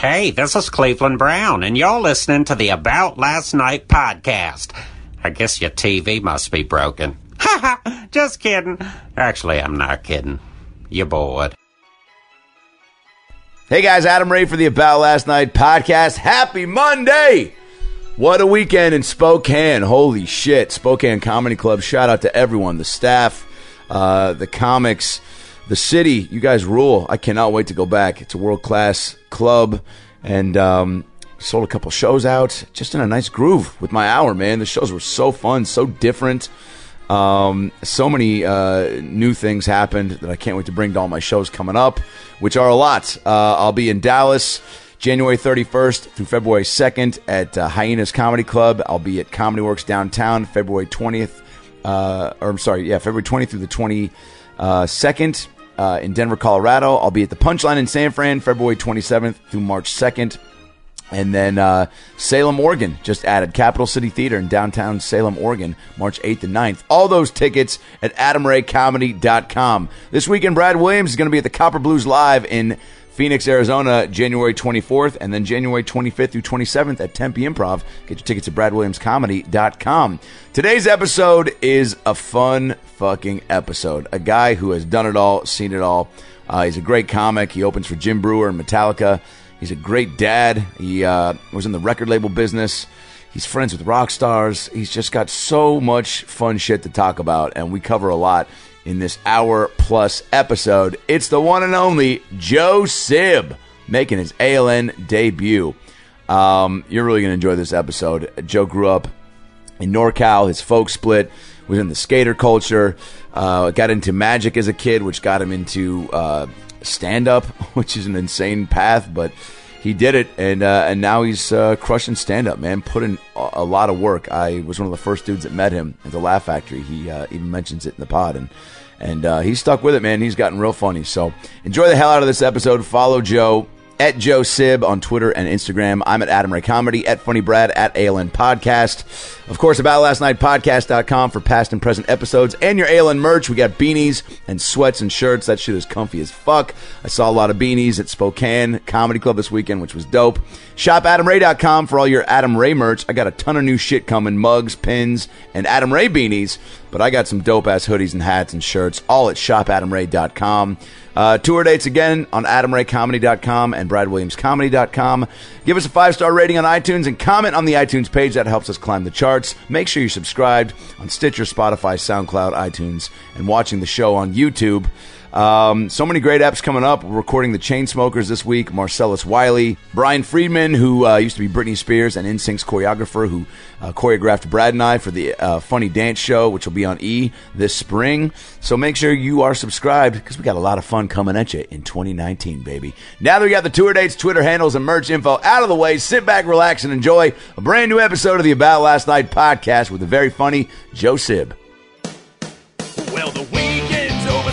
Hey, this is Cleveland Brown, and you're listening to the About Last Night Podcast. I guess your TV must be broken. Ha ha! Just kidding. Actually, I'm not kidding. You're bored. Hey guys, Adam Ray for the About Last Night Podcast. Happy Monday! What a weekend in Spokane. Holy shit. Spokane Comedy Club. Shout out to everyone. The staff, the comics, the city, you guys rule. I cannot wait to go back. It's a world-class club, and sold a couple shows out. Just in a nice groove with my hour, man. The shows were so fun, so different. So many new things happened that I can't wait to bring to all my shows coming up, which are a lot. I'll be in Dallas January 31st through February 2nd at Hyenas Comedy Club. I'll be at Comedy Works downtown February 20th. February 20th through the 22nd. In Denver, Colorado. I'll be at the Punchline in San Fran, February 27th through March 2nd. And then Salem, Oregon, just added Capital City Theater in downtown Salem, Oregon, March 8th and 9th. All those tickets at AdamRayComedy.com. This weekend, Brad Williams is going to be at the Copper Blues Live in Phoenix, Arizona, January 24th, and then January 25th through 27th at Tempe Improv. Get your tickets at bradwilliamscomedy.com. Today's episode is a fun fucking episode. A guy who has done it all, seen it all. He's a great comic. He opens for Jim Breuer and Metallica. He's a great dad. He was in the record label business. He's friends with rock stars. He's just got so much fun shit to talk about, and we cover a lot in this hour-plus episode. It's the one and only Joe Sib making his ALN debut. You're really going to enjoy this episode. Joe grew up in NorCal. His folks split. Was in the skater culture. Got into magic as a kid, which got him into stand-up, which is an insane path, but he did it, and now he's crushing stand-up, man. Put in a lot of work. I was one of the first dudes that met him at the Laugh Factory. He even mentions it in the pod, and he's stuck with it, man. He's gotten real funny. So enjoy the hell out of this episode. Follow Joe at Joe Sib on Twitter and Instagram. I'm at Adam Ray Comedy, at Funny Brad, at ALN Podcast. Of course, About Last Night Podcast.com for past and present episodes and your ALN merch. We got beanies and sweats and shirts. That shit is comfy as fuck. I saw a lot of beanies at Spokane Comedy Club this weekend, which was dope. Shop AdamRay.com for all your Adam Ray merch. I got a ton of new shit coming, mugs, pins, and Adam Ray beanies. But I got some dope-ass hoodies and hats and shirts, all at shop.adamray.com. Tour dates again on AdamRayComedy.com and BradWilliamsComedy.com. Give us a 5-star rating on iTunes and comment on the iTunes page. That helps us climb the charts. Make sure you're subscribed on Stitcher, Spotify, SoundCloud, iTunes, and watching the show on YouTube. So many great apps coming up. We're recording the Chainsmokers this week. Marcellus Wiley, Brian Friedman, who used to be Britney Spears and NSYNC's choreographer, who choreographed Brad and I for the Funny Dance Show, which will be on E! This spring. So make sure you are subscribed, because we got a lot of fun coming at you in 2019, baby. Now that we got the tour dates, Twitter handles, and merch info out of the way, sit back, relax, and enjoy a brand new episode of the About Last Night Podcast with the very funny Joe Sib. Well, the weekend's over,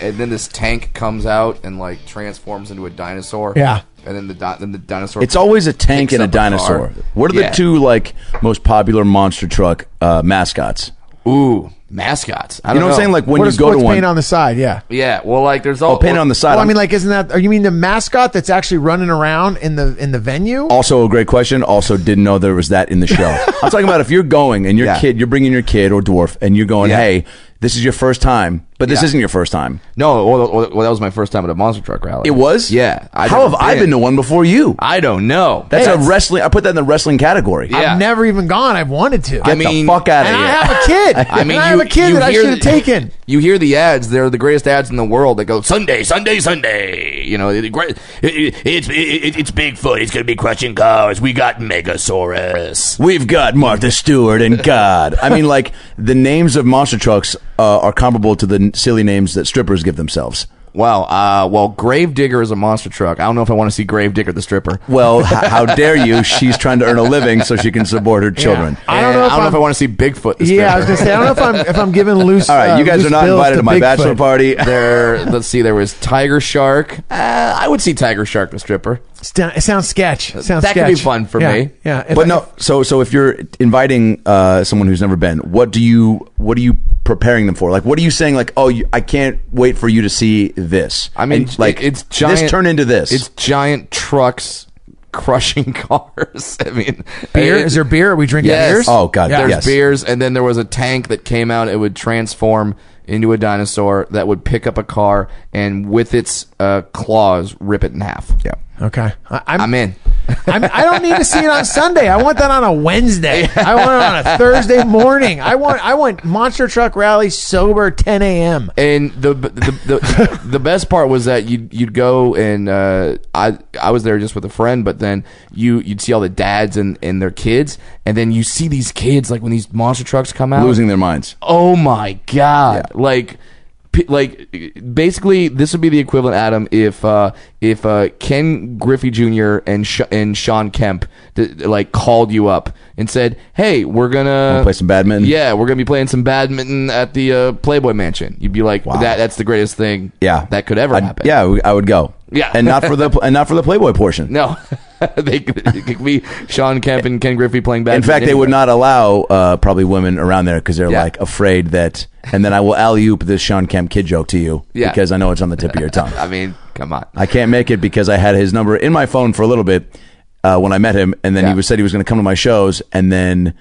And then this tank comes out and like transforms into a dinosaur. Yeah. And then the dinosaur. It's always a tank and a dinosaur. What are the two like most popular monster truck mascots? Ooh, mascots. I don't know. You know what I'm saying? Like when you go to one, paint on the side. Yeah. Yeah. Well, like there's all paint on the side. Well, I mean, like isn't that? Or you mean the mascot that's actually running around in the venue? Also a great question. Also didn't know there was that in the show. I'm talking about if you're going and your kid, you're bringing your kid or dwarf, and you're going, hey. This is your first time, but this isn't your first time. No, well, that was my first time at a monster truck rally. It was? Yeah. How have I been to one before you? I don't know. That's a wrestling. I put that in the wrestling category. Yeah. I've never even gone. I've wanted to. Get the fuck out of here. I have a kid. I have a kid that I should have taken. You hear the ads. They're the greatest ads in the world that go, Sunday, Sunday, Sunday. You know, it's Bigfoot. It's going to be crushing cars. We got Megasaurus. We've got Martha Stewart and God. I mean, like, the names of monster trucks are comparable to the silly names that strippers give themselves. Wow. Well, Gravedigger is a monster truck. I don't know if I want to see Gravedigger the stripper. Well, how dare you? She's trying to earn a living so she can support her children. Yeah. I don't know if I want to see Bigfoot the stripper. Yeah, I was going to say, I don't know if I'm giving loose. All right, you guys are not invited to my bachelor party. Let's see, there was Tiger Shark. I would see Tiger Shark the stripper. It sounds sketch. That could be fun for me. Yeah. So if you're inviting someone who's never been, what do you preparing them for? Like, what are you saying? Like, oh, I can't wait for you to see this. I mean, and, like, it's giant. This turn into this. It's giant trucks crushing cars. I mean, beer. Is there beer? Are we drinking beers? Oh God, yeah. There's beers, and then there was a tank that came out. It would transform into a dinosaur that would pick up a car and with its claws rip it in half. Yeah. Okay. I'm in. I don't need to see it on Sunday. I want that on a Wednesday. I want it on a Thursday morning. I want Monster Truck Rally sober 10 a.m. And the best part was that you'd go and I was there just with a friend, but then you'd see all the dads and their kids, and then you see these kids like when these monster trucks come out losing their minds. Oh my God. Yeah. Like basically this would be the equivalent, Adam, if Ken Griffey Jr. and Sean Kemp like called you up and said, hey, we're gonna play some badminton. Yeah, we're gonna be playing some badminton at the Playboy Mansion. You'd be like, wow, that's the greatest thing that could ever happen. Yeah, I would go. Yeah, and not for the Playboy portion. No, it could be Sean Kemp and Ken Griffey playing badminton. In fact, they would not allow probably women around there because they're like afraid that. And then I will alley-oop this Sean Kemp kid joke to you because I know it's on the tip of your tongue. I mean, come on. I can't make it because I had his number in my phone for a little bit when I met him, and then he said he was going to come to my shows, and then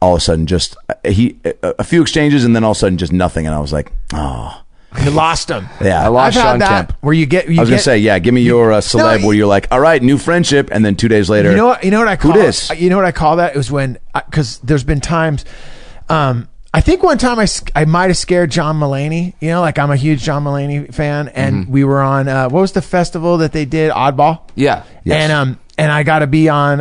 all of a sudden just a few exchanges, and then all of a sudden just nothing, and I was like, oh. You lost him. Yeah, I lost Sean Kemp. Where you get? I was gonna say, give me your celeb. Where you're like, all right, new friendship, and then 2 days later, you know what I call this? You know what I call that? It was when because there's been times. I think one time I might have scared John Mulaney. You know, like I'm a huge John Mulaney fan, and we were on what was the festival that they did? Oddball. Yeah. Yes. And I got to be on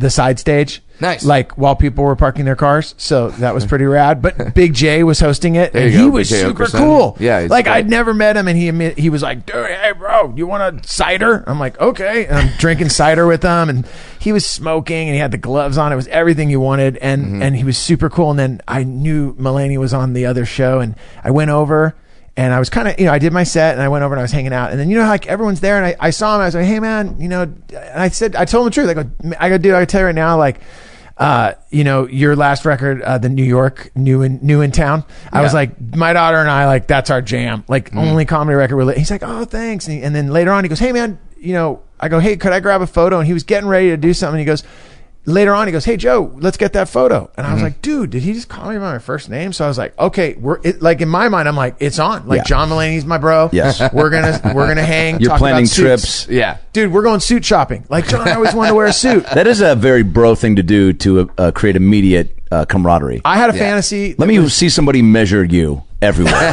the side stage. Nice. Like while people were parking their cars. So that was pretty rad. But Big J was hosting it. And he was super cool. Yeah. Like great. I'd never met him. And he was like, dude, hey, bro, you want a cider? I'm like, okay. And I'm drinking cider with him. And he was smoking and he had the gloves on. It was everything you wanted. And, and he was super cool. And then I knew Mulaney was on the other show. And I went over and I was kind of, I did my set and I went over and I was hanging out. And then, like everyone's there. And I saw him. I was like, hey, man, and I told him the truth. I go, dude, I can tell you right now, like, your last record, the New York, new in town. I was like, my daughter and I, like, that's our jam. Like only comedy record. He's like, oh, thanks. And then later on he goes, hey man, I go, hey, could I grab a photo? And he was getting ready to do something. He goes, later on, he goes, hey Joe, let's get that photo. And I was like, dude, did he just call me by my first name? So I was like, okay, in my mind, I'm like, it's on. Like John Mulaney's my bro. Yes, we're gonna hang. You're planning trips. Yeah, dude, we're going suit shopping. Like John, I always wanted to wear a suit. That is a very bro thing to do to create immediate camaraderie. I had a fantasy. Let me see somebody measure you everywhere.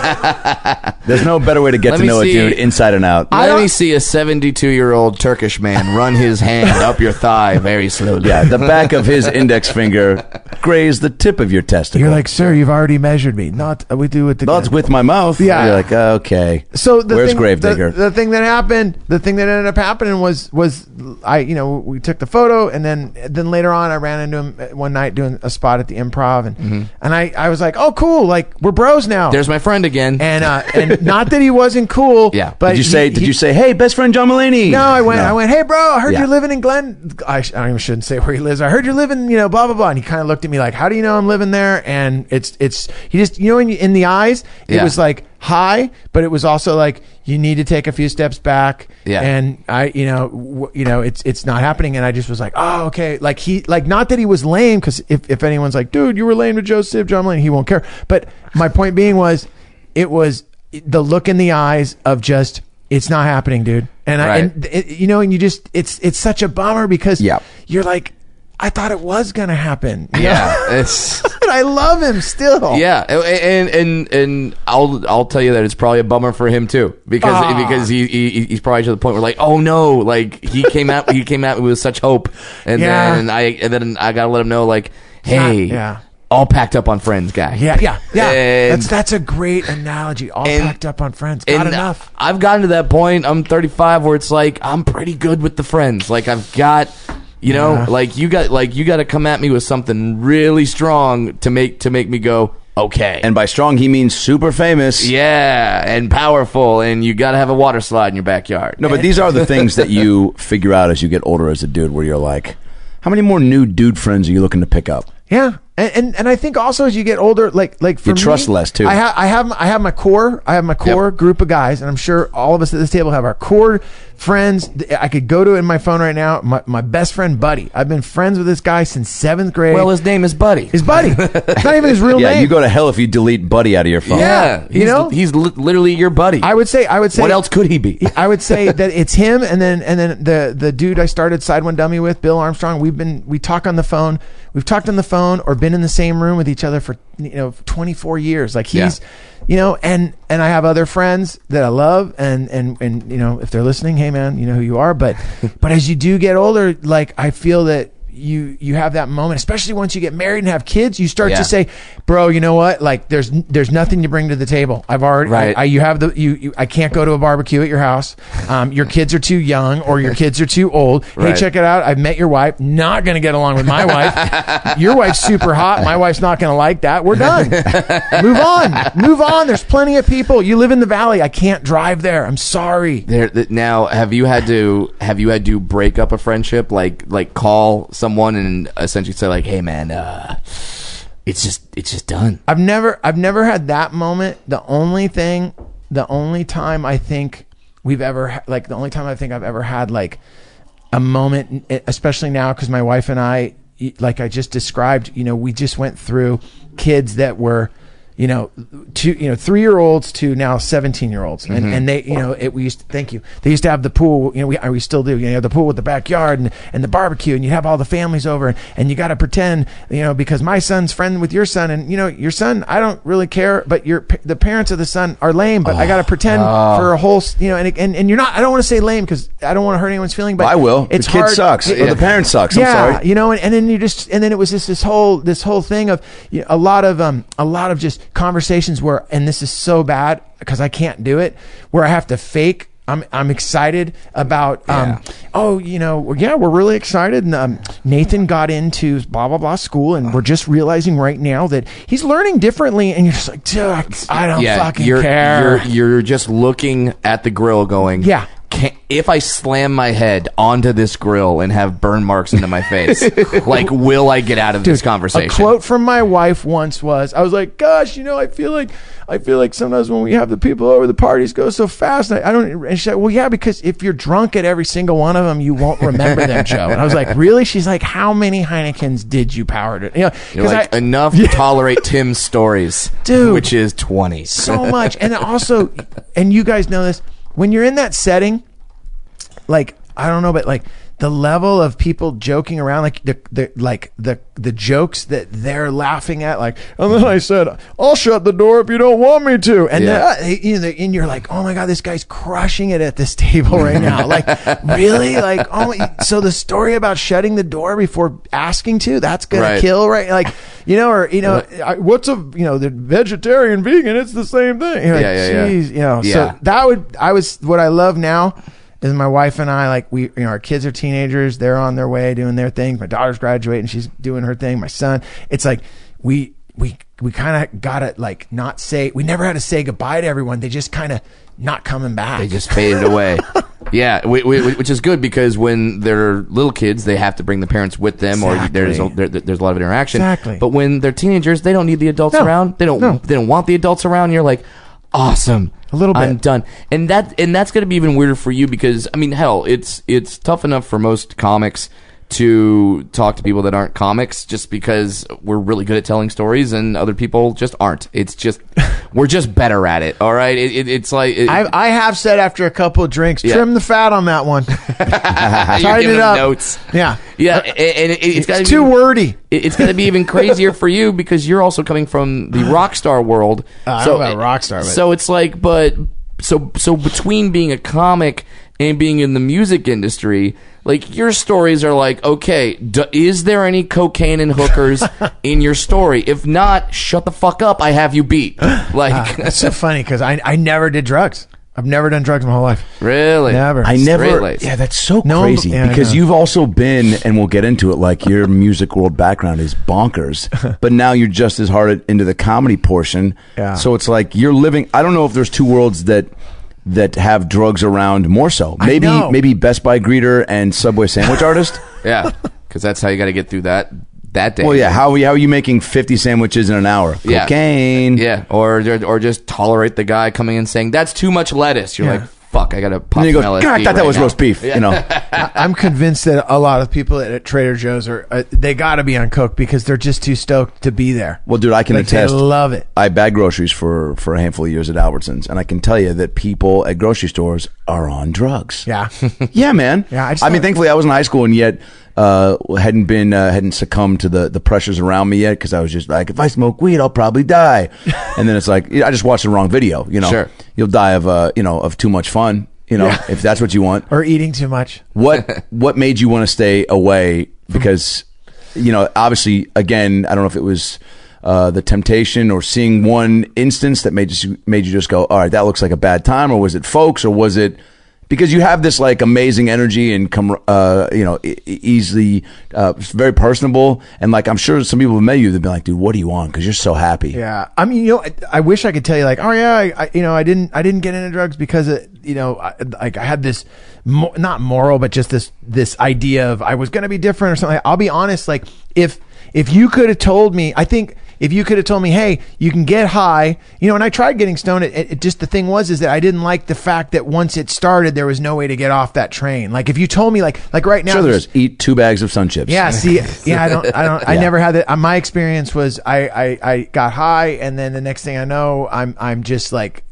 There's no better way to get to know a dude inside and out. Let me see a 72-year-old Turkish man run his hand up your thigh very slowly. Yeah, the back of his index finger grazed the tip of your testicle. You're like, sir, you've already measured me. Not we do it. Not with my mouth. Yeah. You're like, okay. So where's Gravedigger? The thing that ended up happening was we took the photo and then later on I ran into him one night doing a spot at the Improv and I was like, oh cool, like we're bros now. There's my friend again, and not that he wasn't cool. Yeah, but did you say, hey, best friend John Mulaney? No, I went, hey, bro, I heard you're living in Glen. I shouldn't say where he lives. I heard you're living, blah blah blah. And he kind of looked at me like, how do you know I'm living there? And it's he just, in the eyes, it was like hi, but it was also like you need to take a few steps back. Yeah, and I, it's not happening. And I just was like, oh, okay. Like not that he was lame, because if anyone's like, dude, you were lame to Joe Sib, John Mulaney, he won't care. But my point being was, it was the look in the eyes of just, it's not happening, dude. And right. And you just, it's such a bummer because you're like, I thought it was gonna happen. Yeah, I love him still. Yeah, and I'll tell you that it's probably a bummer for him too, because he's probably to the point where like, oh no, like he came out with such hope, and then I gotta let him know like, hey, all packed up on friends guy. Yeah. And that's a great analogy. Packed up on friends. Not enough. I've gotten to that point. I'm 35 where it's like, I'm pretty good with the friends. Like, I've got... You got to come at me with something really strong to make me go okay. And by strong, he means super famous. Yeah, and powerful, and you got to have a water slide in your backyard. No, but these are the things that you figure out as you get older as a dude, where you're like, how many more new dude friends are you looking to pick up? Yeah, and I think also as you get older, like for you trust me, less too. I have my core. I have my core group of guys, and I'm sure all of us at this table have our core friends. I could go to in my phone right now. My best friend Buddy. I've been friends with this guy since 7th grade. Well, his name is Buddy. His Buddy. It's not even his real name. Yeah, you go to hell if you delete Buddy out of your phone. Yeah, he's literally your buddy. I would say. What else could he be? I would say that it's him, and then the dude I started Side One Dummy with, Bill Armstrong. We talk on the phone. We've talked on the phone or been in the same room with each other for 24 years. Like he's, and I have other friends that I love and if they're listening, hey man, you know who you are. But as you do get older, like I feel that you have that moment, especially once you get married and have kids, you start to say, bro, you know what? Like there's nothing you bring to the table. I've already, I can't go to a barbecue at your house. Your kids are too young or your kids are too old. Right. Hey, check it out. I've met your wife. Not going to get along with my wife. Your wife's super hot. My wife's not going to like that. We're done. Move on. There's plenty of people. You live in the valley. I can't drive there. I'm sorry. Now, have you had to break up a friendship? Like call someone and essentially say like, hey man, it's just done. I've never had that moment. The only time I think I've ever had like a moment, especially now, because my wife and I, like I just described, we just went through kids that were 3-year-olds to now 17-year-olds, and mm-hmm. and they, they used to have the pool, we still do, the pool with the backyard and the barbecue, and you have all the families over, and you got to pretend, because my son's friend with your son, and your son, I don't really care, but the parents of the son are lame, but I got to pretend for a whole, and you're not, I don't want to say lame because I don't want to hurt anyone's feeling, but well, I will. It's the kid hard. Sucks, or the parent sucks. I'm sorry, and then it was just this whole thing of a lot of just conversations where, and this is so bad because I can't do it, where I have to fake I'm excited about we're really excited, and Nathan got into blah blah blah school, and we're just realizing right now that he's learning differently, and you're just like, I don't fucking care. You're just looking at the grill going, if I slam my head onto this grill and have burn marks into my face, like, will I get out of this conversation? A quote from my wife once was, I was like, gosh, I feel like sometimes when we have the people over, the parties go so fast. And I don't, and she's like, well, yeah, because if you're drunk at every single one of them, you won't remember them, Joe. And I was like, really? She's like, how many Heinekens did you power to? You're like, enough to tolerate Tim's stories, dude, which is 20. So much. And also, and you guys know this, when you're in that setting, like, I don't know, but like the level of people joking around, like the jokes that they're laughing at, like, and then I said, I'll shut the door if you don't want me to. And and you're like, oh my God, this guy's crushing it at this table right now. Like, really? Like, oh, so the story about shutting the door before asking to, that's going to kill, right? Like, the vegetarian, vegan, it's the same thing. You're So what I love now is my wife and I, like, we, our kids are teenagers. They're on their way doing their thing. My daughter's graduating. She's doing her thing. My son, it's like, we kind of got to, like, not say, we never had to say goodbye to everyone. They just kind of not coming back. They just faded away. Yeah. Which is good, because when they're little kids, they have to bring the parents with them, or there's a lot of interaction. Exactly. But when they're teenagers, they don't need the adults around. They don't want the adults around. You're like, awesome. A little bit. I'm done. And that's going to be even weirder for you, because, I mean, hell, it's tough enough for most comics to talk to people that aren't comics, just because we're really good at telling stories and other people just aren't. It's just, we're just better at it. All right. It's like, I have said after a couple of drinks, trim the fat on that one. Tighten it up. Notes. Yeah. Yeah. And it's too wordy. It's going to be even crazier for you, because you're also coming from the rock star world. I don't know about rock star. So it's like, so between being a comic and being in the music industry, like, your stories are like, okay, is there any cocaine and hookers in your story? If not, shut the fuck up. I have you beat. Like, that's so funny because I never did drugs. I've never done drugs in my whole life. Really? Never. I never. Yeah, that's so crazy. Yeah, because you've also been, and we'll get into it, like, your music world background is bonkers, but now you're just as hard into the comedy portion. Yeah. So it's like you're living. I don't know if there's two worlds that have drugs around more so. Maybe Best Buy greeter and Subway sandwich artist. Yeah, because that's how you got to get through that day. Well, yeah. How are you making 50 sandwiches in an hour? Yeah. Cocaine. Yeah. Or just tolerate the guy coming in saying, that's too much lettuce. You're like, fuck, I got to pop some LSD. God, I thought that was roast beef. Yeah. You know, I'm convinced that a lot of people at Trader Joe's they got to be on coke because they're just too stoked to be there. Well, dude, I can attest. I love it. I bagged groceries for a handful of years at Albertsons, and I can tell you that people at grocery stores are on drugs. Yeah. Yeah, man. Yeah. I mean, thankfully, I was in high school, and yet... hadn't succumbed to the pressures around me yet, because I was just like, if I smoke weed, I'll probably die. And then it's like, I just watched the wrong video, you know. Sure. You'll die of too much fun, you know, yeah, if that's what you want, or eating too much. What made you want to stay away? Because, you know, obviously, again, I don't know if it was the temptation or seeing one instance that made you just go, all right, that looks like a bad time, or was it folks, or was it? Because you have this like amazing energy and easily very personable, and like, I'm sure some people have met you, they've been like, dude, what are you on? Because you're so happy. Yeah, I mean, you know, I wish I could tell you like, oh yeah, I didn't get into drugs because I had this not moral, but just this idea of I was going to be different or something. I'll be honest, like if you could have told me, I think. If you could have told me, hey, you can get high, you know, and I tried getting stoned. It just, the thing was that I didn't like the fact that once it started, there was no way to get off that train. Like if you told me, like right now, sure there is. Eat 2 bags of Sun Chips. Yeah, see, yeah, I don't, yeah. I never had that. My experience was I got high, and then the next thing I know, I'm just like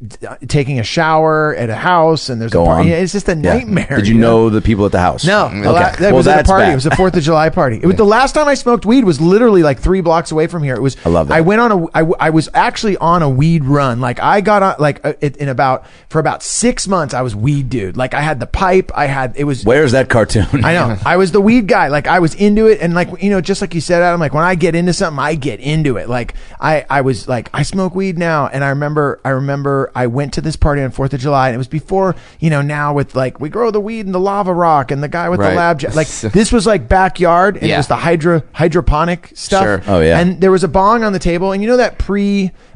taking a shower at a house, and there's a party. It's just a nightmare. Did you know the people at the house? No, okay. That was at a party. Bad. It was a 4th of July party. It was the last time I smoked weed was literally like 3 blocks away from here. It was. I was actually on a weed run. Like I got on, like for about 6 months, I was weed dude. Like I had the pipe. Where's that cartoon? I know. I was the weed guy. Like I was into it. And like, you know, just like you said, Adam, like when I get into something, I get into it. Like I was like, I smoke weed now. And I remember I went to this party on 4th of July, and it was before, you know, now with like, we grow the weed in the lava rock and the guy with the lab jacket. Like this was like backyard, and it was the hydroponic stuff. Sure. Oh yeah. And there was a bong on the table, and you know that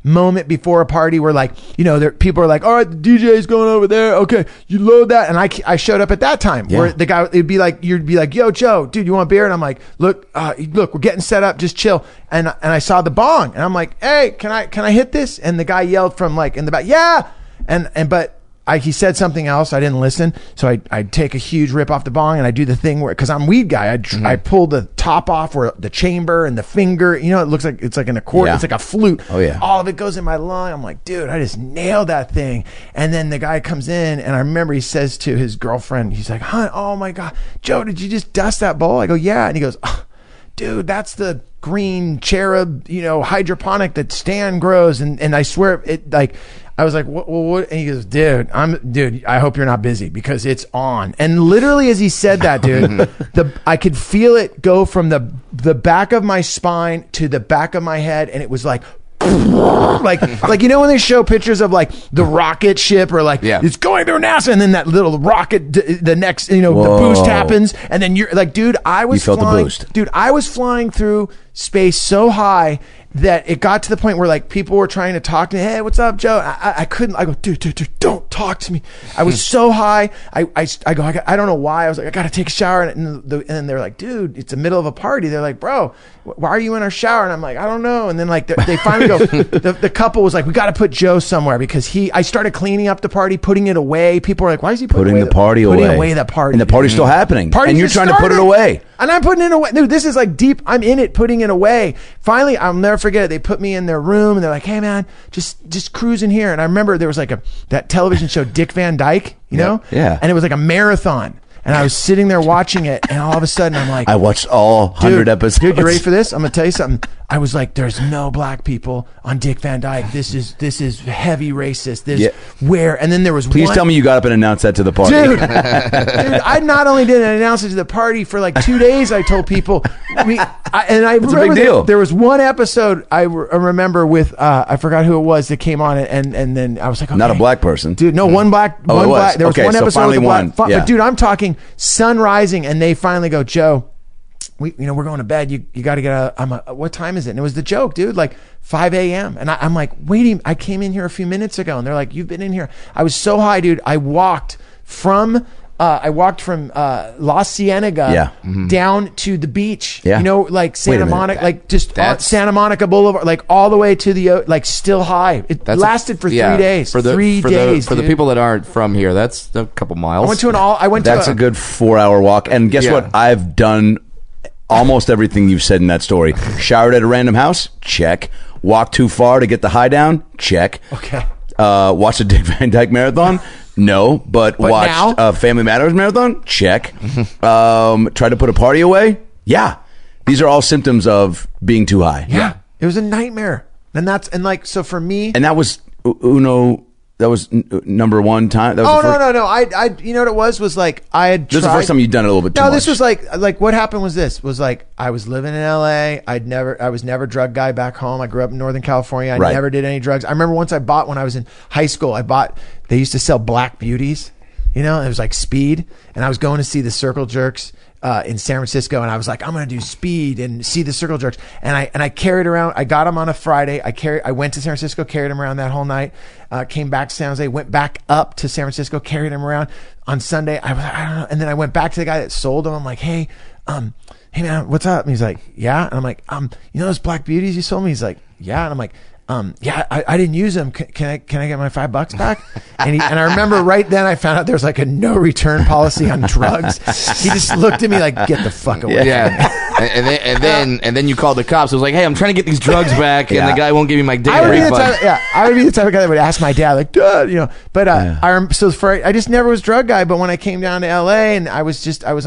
moment before a party where, like, you know, there people are like, all right, the DJ's going over there, okay, you load that, and I showed up at that time where the guy, it'd be like, you'd be like, yo Joe, dude, you want beer? And I'm like, look, we're getting set up, just chill. And I saw the bong, and I'm like, hey, can I hit this? And the guy yelled from like in the back, yeah, but he said something else. I didn't listen. So I'd take a huge rip off the bong, and I do the thing where, because I'm weed guy, I pull the top off where the chamber and the finger, you know, it looks like it's like an accordion. Yeah. It's like a flute. Oh yeah. All of it goes in my lung. I'm like, dude, I just nailed that thing. And then the guy comes in, and I remember he says to his girlfriend, he's like, "Hun, oh my God, Joe, did you just dust that bowl?" I go, "Yeah." And he goes, "Oh, dude, that's the green cherub, you know, hydroponic that Stan grows." And I swear it, like, I was like, what? And he goes, dude, I hope you're not busy, because it's on. And literally as he said that, dude, I could feel it go from the back of my spine to the back of my head. And it was like, like, you know, when they show pictures of like the rocket ship, or like, it's going through NASA, and then that little rocket, the next, you know, the boost happens. And then you're like, dude, I was flying through space so high that it got to the point where like people were trying to talk to me. Hey, what's up, Joe? I couldn't. I go, dude, don't talk to me. I was so high. I don't know why. I was like, I gotta take a shower. And then they're like, dude, it's the middle of a party. They're like, bro, why are you in our shower? And I'm like, I don't know. And then like they finally go. the couple was like, we gotta put Joe somewhere, because I started cleaning up the party, putting it away. People were like, why is he putting away the party? And the party's still happening. Party's and you're trying to put it away. And I'm putting it away. Dude, this is like deep. I'm in it, putting it away. Finally, I'll never forget it. They put me in their room, and they're like, "Hey man, just cruise in here." And I remember there was like that television show Dick Van Dyke, you know? Yeah. And it was like a marathon. And I was sitting there watching it, and all of a sudden I'm like, I watched all 100 episodes. Dude, you ready for this? I'm gonna tell you something. I was like, there's no black people on Dick Van Dyke. This is heavy racist. This where, and then there was Please tell me you got up and announced that to the party. Dude, I not only did I announce it to the party for like 2 days, I told people. I remember there was one episode I remember with, I forgot who it was that came on, and then I was like, okay, not a black person. Dude, no, one black. Oh, one it was. Black, there was okay, one episode so finally with one. Black, but dude, I'm talking sun rising, and they finally go, Joe, we're going to bed. You got to get out. What time is it? And it was the joke, dude, like 5 a.m. And I'm like, waiting. I came in here a few minutes ago, and they're like, you've been in here. I was so high, dude. I walked from La Cienega down to the beach. Yeah. You know, like Santa Monica, like just Santa Monica Boulevard, like all the way to the still high. It lasted for 3 days. For the people that aren't from here, that's a couple miles. That's a good 4-hour walk. And guess what? I've done almost everything you've said in that story. Showered at a random house? Check. Walked too far to get the high down? Check. Okay. Watched a Dick Van Dyke marathon? No. But watched a Family Matters marathon? Check. Tried to put a party away? Yeah. These are all symptoms of being too high. Yeah. It was a nightmare. And for me. And that was Uno. That was number one time. That was no! I you know what it was like I had. This is the first time you'd done it a little bit. No, this was like what happened was this was like I was living in L.A. I was never drug guy back home. I grew up in Northern California. I never did any drugs. I remember once I bought when I was in high school. They used to sell Black Beauties, you know. It was like speed, and I was going to see the Circle Jerks in San Francisco, and I was like, I'm gonna do speed and see the Circle Jerks, and I carried around. I got them on a Friday. I went to San Francisco, carried them around that whole night. Came back to San Jose, went back up to San Francisco, carried them around on Sunday. I don't know, and then I went back to the guy that sold them. I'm like, hey man, what's up? And he's like, yeah. And I'm like, you know those Black Beauties you sold me? He's like, yeah. And I'm like, yeah, I didn't use them. Can I get my $5 back? And I remember right then I found out there's like a no return policy on drugs. He just looked at me like, get the fuck away. Yeah. and then you called the cops. It was like, hey, I'm trying to get these drugs back, and the guy won't give me my damn refund. I would be the type of guy that would ask my dad, like, dude, you know. But I just never was drug guy. But when I came down to L.A. and it was just this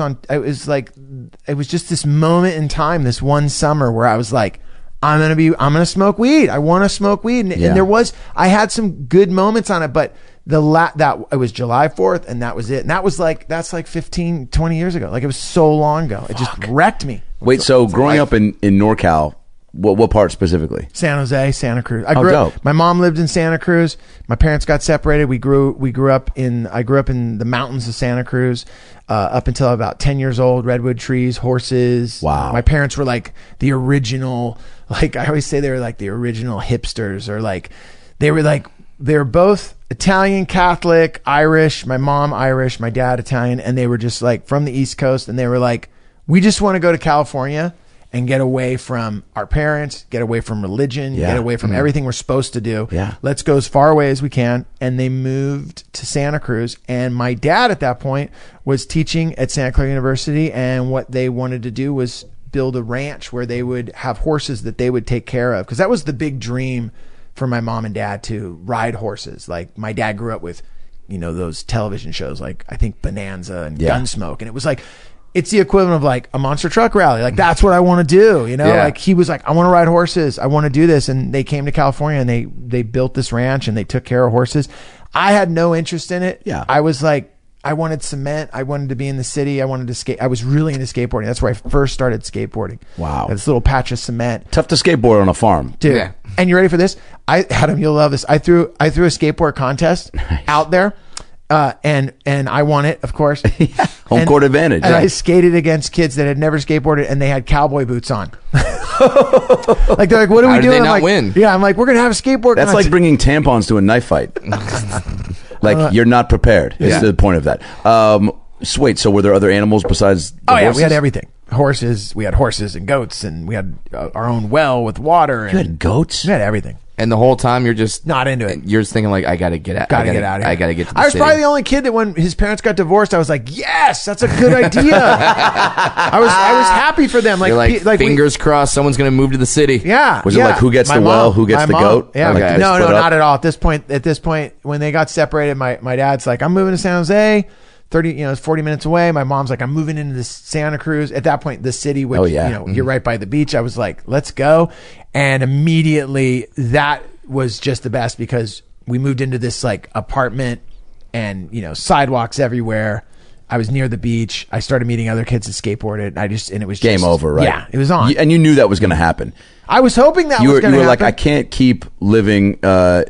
moment in time, this one summer where I was like, I'm going to smoke weed. I want to smoke weed. And I had some good moments on it, but it was July 4th and that was it. And that was like, that's like 15, 20 years ago. Like it was so long ago. Fuck. It just wrecked me. Wait, so growing up in NorCal, what part specifically? San Jose, Santa Cruz. My mom lived in Santa Cruz. My parents got separated. I grew up in the mountains of Santa Cruz. Up until about 10 years old, redwood trees, horses. Wow. My parents were like the original, like I always say they were like the original hipsters, or like they were both Italian, Catholic, Irish, my mom Irish, my dad Italian, and they were just like from the East Coast, and they were like, we just want to go to California and get away from our parents, get away from religion, get away from everything we're supposed to do. Yeah. Let's go as far away as we can. And they moved to Santa Cruz, and my dad at that point was teaching at Santa Clara University, and what they wanted to do was build a ranch where they would have horses that they would take care of, because that was the big dream for my mom and dad, to ride horses. Like my dad grew up with, you know, those television shows like I think Bonanza and Gunsmoke, and it was like, it's the equivalent of like a monster truck rally. Like that's what I want to do, you know. Yeah. Like he was like, I want to ride horses. I want to do this. And they came to California, and they built this ranch, and they took care of horses. I had no interest in it. Yeah. I was like, I wanted cement. I wanted to be in the city. I wanted to skate. I was really into skateboarding. That's where I first started skateboarding. Wow. This little patch of cement. Tough to skateboard on a farm, dude. Yeah. And you ready for this? Adam, you'll love this. I threw a skateboard contest out there. And I won it, of course. Home court advantage. And I skated against kids that had never skateboarded, and they had cowboy boots on. Like they're like, what are we doing? They not like, win. Yeah, I'm like, we're gonna have a skateboard. That's like bringing tampons to a knife fight. Like you're not prepared. Is the point of that. So wait, so were there other animals besides? Horses? We had everything. Horses. We had horses and goats, and we had our own well with water. You had goats. We had everything. And the whole time you're just not into it. You're just thinking like, I gotta get out of here. I gotta get to the city. Probably the only kid that when his parents got divorced, I was like, yes, that's a good idea. I was happy for them. Like fingers crossed, someone's gonna move to the city. Yeah. Was it like who gets the mom, who gets the goat? Yeah. Like, okay. No, not at all. At this point, when they got separated, my dad's like, I'm moving to San Jose. it's 40 minutes away. My mom's like, I'm moving into this Santa Cruz. At that point, the city, which, you're right by the beach. I was like, let's go. And immediately that was just the best, because we moved into this like apartment and, you know, sidewalks everywhere. I was near the beach. I started meeting other kids that skateboarded. And it was just game over, right? Yeah, it was on. And you knew that was going to happen. I was hoping that was going to happen. You were like, I can't keep living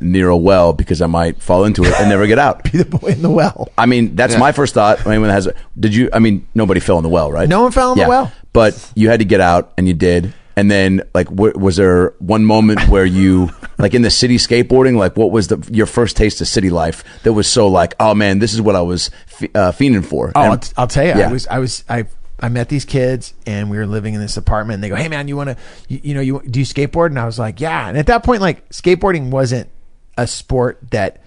near a well because I might fall into it and never get out. Be the boy in the well. I mean, that's my first thought. Anyone has? Did you? I mean, nobody fell in the well, right? No one fell in the well. But you had to get out, and you did. And then, like, was there one moment where you, like, in the city skateboarding, like, what was your first taste of city life that was so like, oh man, this is what I was fiending for? Oh, I'll tell you, yeah. I met these kids, and we were living in this apartment, and they go, hey man, you want to, do you skateboard? And I was like, yeah. And at that point, like, skateboarding wasn't a sport that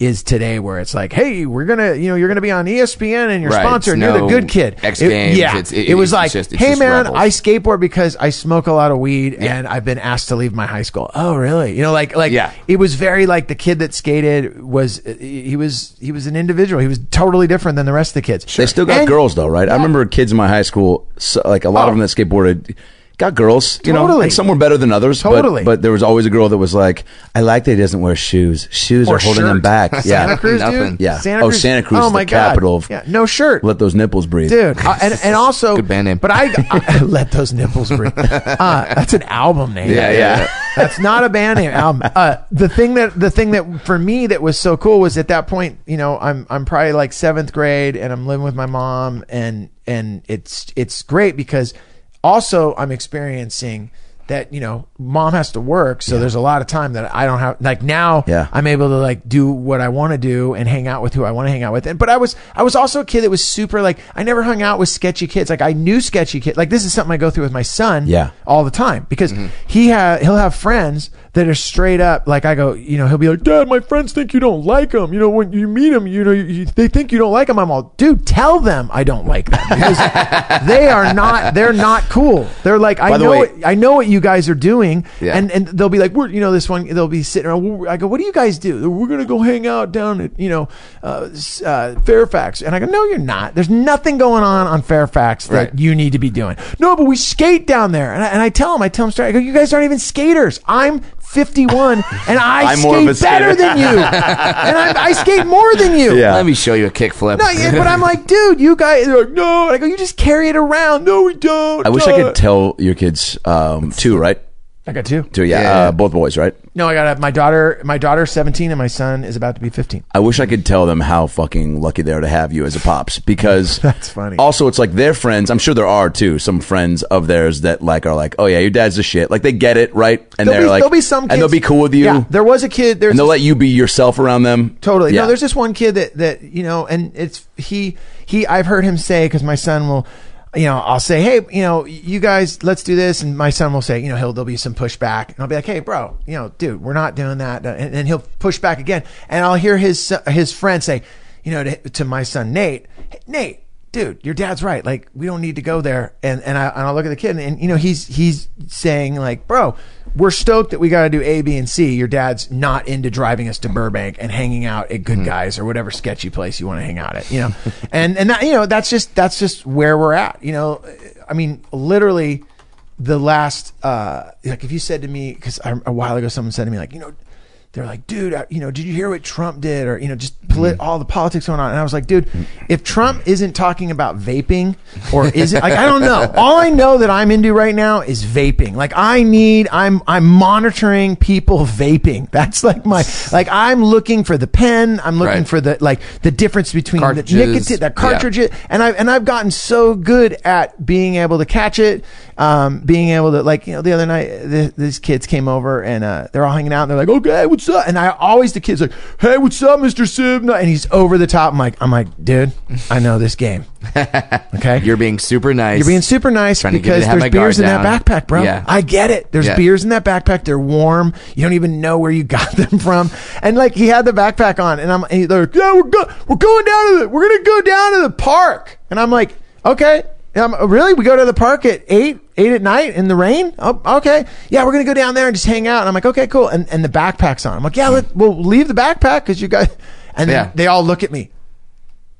is today, where it's like, hey, we're gonna, you're gonna be on ESPN and you're sponsored. And you're the good kid. X Games. It was like, hey man, rebels. I skateboard because I smoke a lot of weed and I've been asked to leave my high school. Oh really? It was very like the kid that skated was he was an individual. He was totally different than the rest of the kids. Sure. They still got girls though, right? Yeah. I remember kids in my high school, so, like a lot of them that skateboarded. Got girls, you know, and some were better than others. Totally, but there was always a girl that was like, "I like that he doesn't wear shoes. Shoes or are holding him back." Yeah, Santa Cruz, dude. Yeah, Santa Cruz, oh my God, capital of no shirt. Let those nipples breathe, dude. And also, good band name. But I let those nipples breathe. That's an album name. Yeah. That's not a band name. Album. The thing that for me that was so cool was at that point, I'm probably like seventh grade, and I'm living with my mom, and it's great because. Also, I'm experiencing that, mom has to work. So there's a lot of time that I don't have. Like now I'm able to like do what I want to do and hang out with who I want to hang out with. But I was also a kid that was super like, I never hung out with sketchy kids. Like I knew sketchy kids. Like this is something I go through with my son all the time because he'll have friends that are straight up. Like I go, he'll be like, Dad, my friends think you don't like them. When you meet them, they think you don't like them. I'm all, dude, tell them I don't like them. Because they're not cool. They're like, I know what you guys are doing, and they'll be like, we're this one. They'll be sitting around. I go, what do you guys do? We're gonna go hang out down at Fairfax, and I go, no, you're not. There's nothing going on Fairfax that you need to be doing. No, but we skate down there, and I tell them straight. I go, you guys aren't even skaters. I'm 51 and I'm skate better than you, and I skate more than you. Yeah. Let me show you a kickflip. No, but I'm like, dude, you guys. They're like, no. And I go, you just carry it around. No, we don't. I wish I could tell your kids. 2, right? I got 2. 2, both boys, right? No, I got my daughter's 17 and my son is about to be 15. I wish I could tell them how fucking lucky they are to have you as a pops, because that's funny. Also, it's like their friends, I'm sure there are too, some friends of theirs that like are like, oh yeah, your dad's a shit. Like they get it, right? And they're like, there'll be some kids, and they'll be cool with you. Yeah, there was a kid. And they'll let you be yourself around them. Totally. Yeah. No, there's this one kid that and it's he I've heard him say, because my son will. I'll say, hey, you guys, let's do this. And my son will say, there'll be some pushback. And I'll be like, hey, bro, dude, we're not doing that. And then he'll push back again. And I'll hear his friend say, to my son, Nate, hey, Nate, dude, your dad's right. Like, we don't need to go there. And I'll look at the kid and he's saying like, bro, we're stoked that we got to do A, B, and C. Your dad's not into driving us to Burbank and hanging out at Good Guys or whatever sketchy place you want to hang out at, and that, that's just where we're at, I mean, literally the last, like if you said to me, cause a while ago, someone said to me like, they're like, dude, did you hear what Trump did? Or, just all the politics going on. And I was like, dude, if Trump isn't talking about vaping or isn't, like, I don't know. All I know that I'm into right now is vaping. Like I'm monitoring people vaping. That's like I'm looking for the pen. I'm looking for the difference between cartridges. The nicotine, the cartridges. Yeah. And I've gotten so good at being able to catch it. Being able to the other night, these kids came over and they're all hanging out and they're like, okay, what's up? And I always, the kids like, hey, what's up, Mr. Sib? And he's over the top. I'm like, dude, I know this game. Okay, you're being super nice. Because there's beers in that backpack, bro. Yeah. I get it. There's beers in that backpack. They're warm. You don't even know where you got them from. And like he had the backpack on, and they're like, yeah, we're gonna go down to the park. And I'm like, okay. Really? We go to the park at 8 at night in the rain? Oh, okay. Yeah, we're going to go down there and just hang out. And I'm like, okay, cool. And the backpack's on. I'm like, yeah, we'll leave the backpack because you guys... And then they all look at me.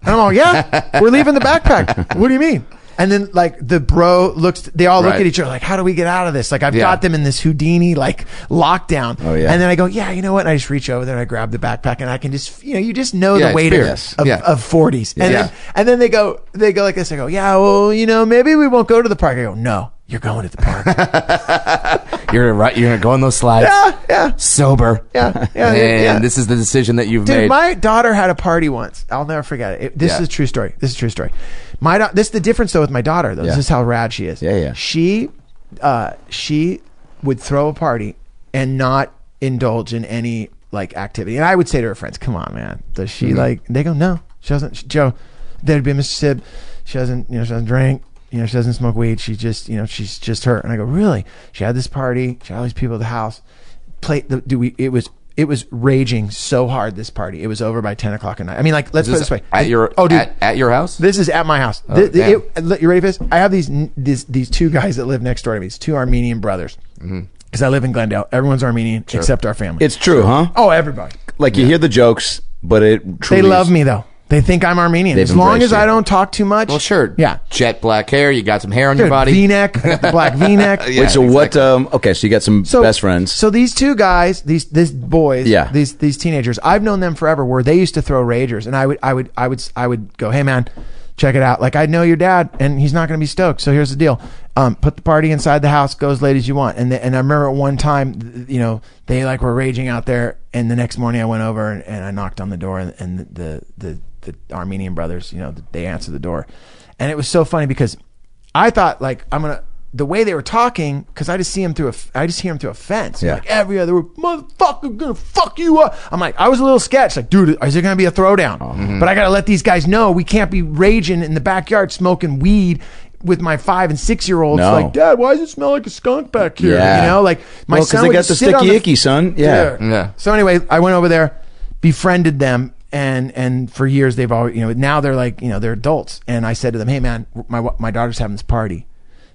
And I'm all, yeah, we're leaving the backpack. What do you mean? And then like the bro looks, they all look at each other like, how do we get out of this? Like I've got them in this Houdini like lockdown. Oh, yeah. And then I go, yeah, you know what? And I just reach over there and I grab the backpack and I can just, you know, you just know the weight of 40s. And, then they go like this. I go, yeah, well, you know, maybe we won't go to the park. I go, no, you're going to the park. You're going to go on those slides. Yeah, yeah. Sober. Yeah, yeah. And this is the decision that you've made. Dude, my daughter had a party once. I'll never forget it. This is a true story. This is a true story. This is the difference though with my daughter though. Yeah. This is how rad she is. Yeah, yeah. She would throw a party and not indulge in any like activity. And I would say to her friends, "Come on, man." Does she like? They go, "No, she doesn't." Joe, there'd be Mr. Sib. She doesn't. You know, she doesn't drink. You know, she doesn't smoke weed. She just, you know, she's just her. And I go, "Really?" She had this party. She had all these people at the house. It was raging so hard, this party. It was over by 10 o'clock at night. I mean, like, let's put it this way. At your house? This is at my house. Oh, you ready for this? I have these two guys that live next door to me. These two Armenian brothers. Mm-hmm. Because I live in Glendale. Everyone's Armenian except our family. It's true, huh? Oh, everybody. Like, you hear the jokes, but it truly They love me, though. They think I'm Armenian. As long as I don't talk too much. Well, sure. Yeah. Jet black hair. You got some hair on your body. V-neck. I got the black V-neck. Yeah, wait, so exactly. What? Okay, so you got some best friends. So these two guys, these boys, these teenagers, I've known them forever. Where they used to throw ragers, and I would go, "Hey man, check it out. Like I know your dad, and he's not going to be stoked. So here's the deal: put the party inside the house. Go as late as you want." And I remember at one time, you know, they like were raging out there, and the next morning I went over and I knocked on the door, and the Armenian brothers, you know, they answered the door. And it was so funny because I thought like, the way they were talking, because I just hear them through a fence. Yeah. Like every other word, motherfucker, I'm gonna fuck you up. I'm like, I was a little sketched. Like, dude, is there gonna be a throwdown? Mm-hmm. But I gotta let these guys know we can't be raging in the backyard smoking weed with my 5- and 6-year-olds. No. Like, Dad, why does it smell like a skunk back here? Yeah. You know, like my son would just sit on the icky, son. Yeah. Yeah. So anyway, I went over there, befriended them. And for years they've always, you know, now they're like, you know, they're adults. And I said to them, "Hey man, my daughter's having this party.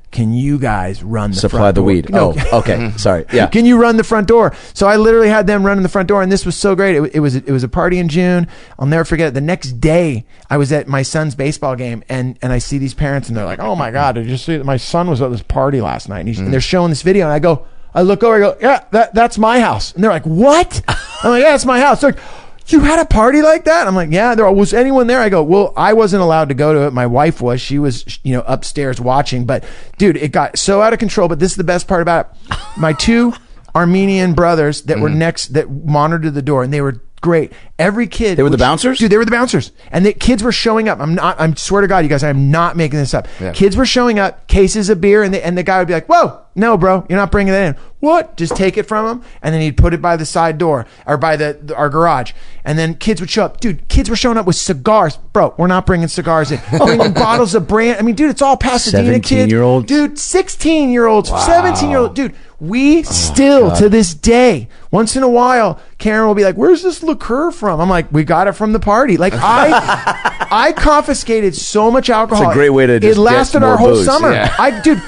Can you guys run the front door? Supply the weed." No. Oh, okay. Sorry. Yeah. "Can you run the front door?" So I literally had them running the front door, and this was so great. It was a party in June. I'll never forget it. The next day, I was at my son's baseball game, and I see these parents, and they're like, "Oh my God, did you see that my son was at this party last night?" And they're showing this video, and I look over, I go, "Yeah, that's my house." And they're like, "What?" I'm like, "Yeah, that's my house." They're like, "You had a party like that?" I'm like, "Yeah." There was anyone there? I go, "Well, I wasn't allowed to go to it. My wife was. She was, you know, upstairs watching." But dude, it got so out of control. But this is the best part about it. My two Armenian brothers that were next, that monitored the door, and they were great. Every kid. They were the bouncers? Dude, they were the bouncers. And the kids were showing up. I swear to God, you guys, I'm not making this up. Yeah. Kids were showing up, cases of beer, and the guy would be like, "Whoa, no, bro, you're not bringing that in." "What?" Just take it from him. And then he'd put it by the side door or by our garage. And then kids would show up. Dude, kids were showing up with cigars. "Bro, we're not bringing cigars in." Bringing bottles of brand. I mean, dude, it's all Pasadena kids. 17-year-olds? Dude, 16-year-olds, wow. 17-year-olds. Dude, to this day, once in a while, Karen will be like, "Where's this liqueur from?" I'm like, "We got it from the party." Like I confiscated so much alcohol. It's a great way to just lasted our whole booze. Summer. Yeah.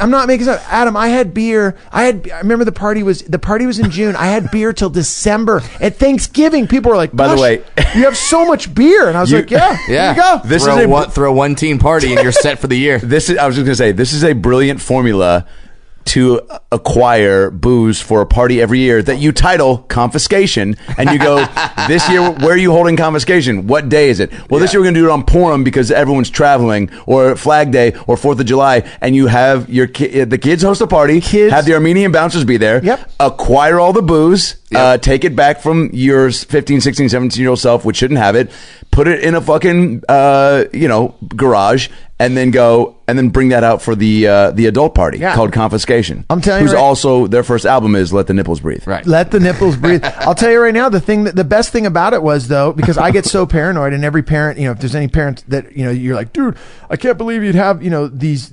I'm not making sense. Adam, I had beer. I remember the party was in June. I had beer till December. At Thanksgiving, people were like, "By the way, you have so much beer," and I was like, "Yeah, here you go." Throw one team party and you're set for the year. I was just gonna say, this is a brilliant formula to acquire booze for a party every year that you title confiscation, and you go, "This year, where are you holding confiscation? What day is it?" "Well, this year we're gonna do it on Purim because everyone's traveling, or Flag Day, or 4th of July." And you have the kids host a party, have the Armenian bouncers be there, acquire all the booze, take it back from your 15, 16, 17-year-old self, which shouldn't have it, put it in a fucking garage, and then bring that out for the adult party called confiscation. I'm telling you, also their first album is "Let the Nipples Breathe." Right, "Let the Nipples Breathe." I'll tell you right now, the best thing about it was, though, because I get so paranoid, and every parent, you know, if there's any parent that, you know, you're like, "Dude, I can't believe you'd have, you know, these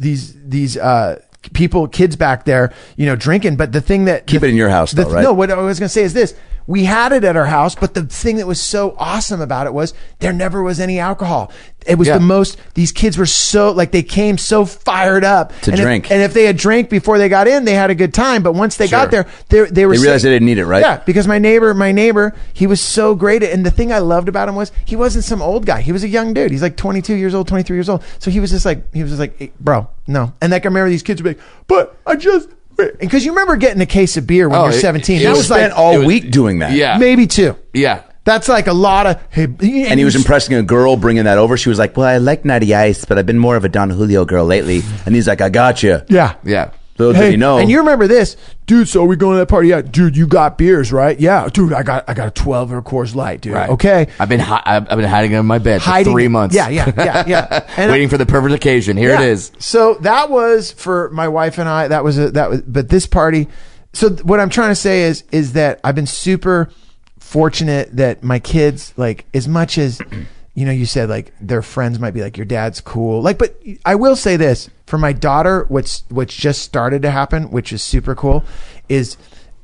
kids back there, you know, drinking." But the thing that keep it in your house, though, right? No, what I was gonna say is this: we had it at our house, but the thing that was so awesome about it was there never was any alcohol. It was the most, these kids were so, like, they came so fired up to drink. If, and if they had drank before they got in, they had a good time. But once they got there, they were, they realized they didn't need it, right? Yeah, because my neighbor, he was so great at, and the thing I loved about him was he wasn't some old guy. He was a young dude. He's like 22 years old, 23 years old. So he was just like, hey, bro, no. And like, I remember these kids would be like, but I just, because you remember getting a case of beer when you're 17. It was spent like all week doing that. Yeah. Maybe two. Yeah. That's like a lot of... Hey, and he was impressing a girl bringing that over. She was like, well, I like Natty Ice, but I've been more of a Don Julio girl lately. And he's like, I got you. Yeah. Yeah. Little did he know. And you remember this. Dude, so are we going to that party? Yeah. Dude, you got beers, right? Yeah. Dude, I got a 12 or Coors Light, dude. Right. Okay. I've been hiding it in my bed for 3 months. Yeah. And waiting for the perfect occasion. Here it is. So that was for my wife and I. But this party... So what I'm trying to say is that I've been super... fortunate that my kids, like, as much as, you know, you said like their friends might be like, your dad's cool, like, but I will say this for my daughter, what's just started to happen, which is super cool, is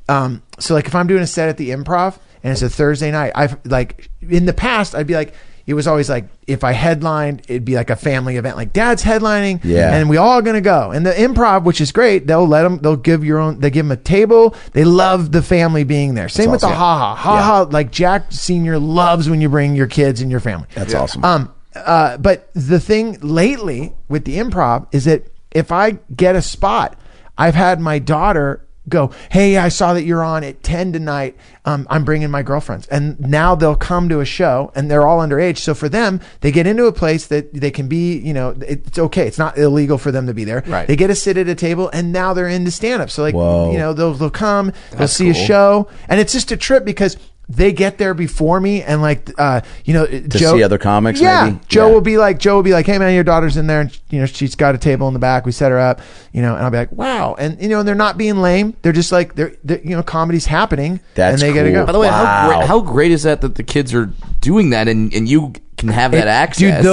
so like if I'm doing a set at the Improv and it's a Thursday night, I've like in the past I'd be like, it was always like if I headlined, it'd be like a family event, like dad's headlining, and we all gonna go. And the Improv, which is great, they give them a table. They love the family being there. Same with the Ha Ha. Like Jack Senior loves when you bring your kids and your family. That's awesome. But the thing lately with the Improv is that if I get a spot, I've had my daughter go, hey, I saw that you're on at 10 tonight. I'm bringing my girlfriends. And now they'll come to a show and they're all underage. So for them, they get into a place that they can be, you know, it's okay. It's not illegal for them to be there. Right. They get to sit at a table and now they're into stand up. So like, you know, they'll come, they'll see a show. And it's just a trip because they get there before me and like, you know, to Joe, see other comics. Maybe? Joe will be like, hey man, your daughter's in there and you know, she's got a table in the back. We set her up, you know, and I'll be like, wow. And you know, and they're not being lame. They're just like, they're you know, comedy's happening and they gotta go. By the way, how great is that the kids are doing that and you can have that access.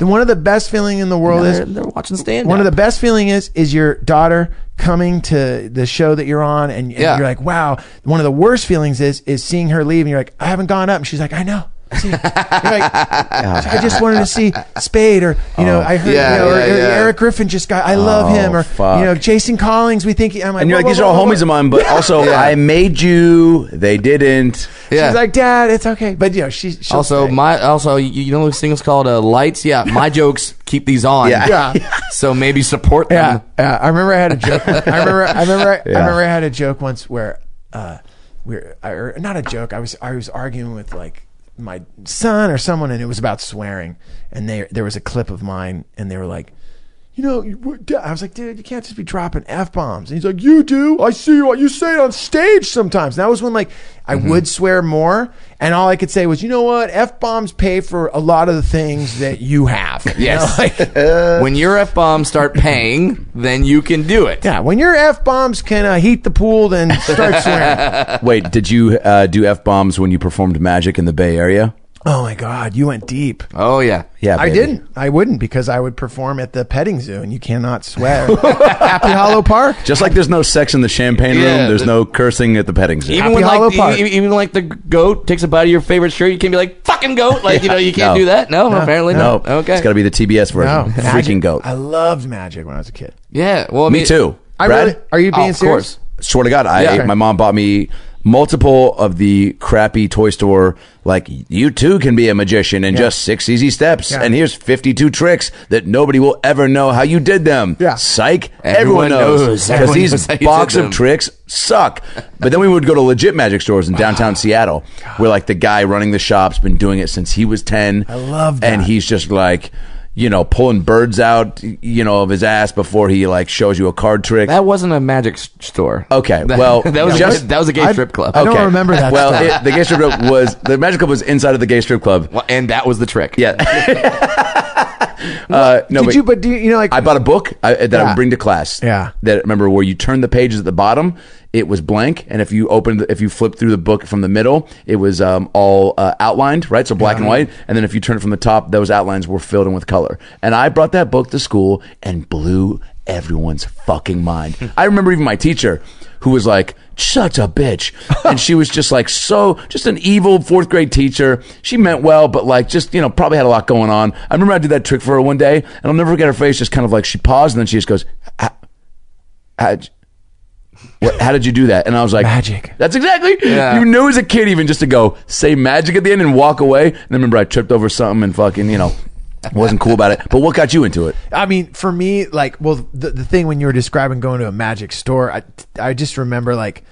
Dude, one of the best feeling in the world is they're watching stand-up. One of the best feeling is your daughter coming to the show that you're on and you're like, wow. One of the worst feelings is seeing her leave and you're like, I haven't gone up. And she's like, I know. Like, I just wanted to see Spade, or you know, I heard Eric Griffin just got. I love him, or you know, Jason Collins. We think I'm like, and you're like, these are all homies of mine, but also I made you. They didn't. Yeah. She's like, Dad, it's okay, but you know, she's also stay. You know, this thing is called lights. Yeah, my jokes keep these on. Yeah. So maybe support them. Yeah. I remember I had a joke. I remember I had a joke once where not a joke. I was arguing with like my son or someone, and it was about swearing, and there was a clip of mine and they were like, you know, I was like, dude, you can't just be dropping F-bombs. And he's like, you do, I see you say it on stage sometimes. And that was when like I would swear more, and all I could say was, you know what, F-bombs pay for a lot of the things that you have. Yes, you know, like, when your F-bombs start paying, then you can do it. Yeah, when your F-bombs can heat the pool, then start swearing. Wait, did you do F-bombs when you performed magic in the Bay Area? Oh my God, you went deep. Oh yeah. Yeah, baby. I wouldn't because I would perform at the petting zoo and you cannot swear. Happy Hollow Park. Just like there's no sex in the champagne room, there's no cursing at the petting zoo. Even when, like, Park. Even like the goat takes a bite of your favorite shirt, you can't be like, fucking goat. Like, you know, you can't do that. No, apparently not. No. Okay. It's got to be the TBS version. No. Freaking goat. I loved magic when I was a kid. Yeah, well, me too. Brad? Really, are you being serious? Of course. Swear to God, my mom bought me multiple of the crappy toy store, like, you too can be a magician in just 6 easy steps, and here's 52 tricks that nobody will ever know how you did them. Yeah. Psych. Everyone knows, because these box of tricks suck. But then we would go to legit magic stores in downtown Seattle, where like the guy running the shop's been doing it since he was 10. I love that. And he's just like, you know, pulling birds out, you know, of his ass before he like shows you a card trick. That wasn't a magic store. Okay, well, that was a gay strip club. I don't remember that. Well, the gay strip club was the magic club was inside of the gay strip club, well, and that was the trick. Yeah. I bought a book that I would bring to class. Yeah, where you turn the pages at the bottom, it was blank, and if you flipped through the book from the middle, it was all outlined, right? So black and white, and then if you turn it from the top, those outlines were filled in with color. And I brought that book to school and blew everyone's fucking mind. I remember even my teacher who was like, such a bitch. And she was just like, so just an evil fourth grade teacher. She meant well, but like just, you know, probably had a lot going on. I remember I did that trick for her one day and I'll never forget her face. Just kind of like she paused and then she just goes, how did you do that? And I was like, magic. That's exactly. Yeah. You knew as a kid even just to go say magic at the end and walk away. And I remember I tripped over something and fucking, you know, wasn't cool about it. But what got you into it? I mean, for me, like, well, the thing when you were describing going to a magic store, I just remember, like,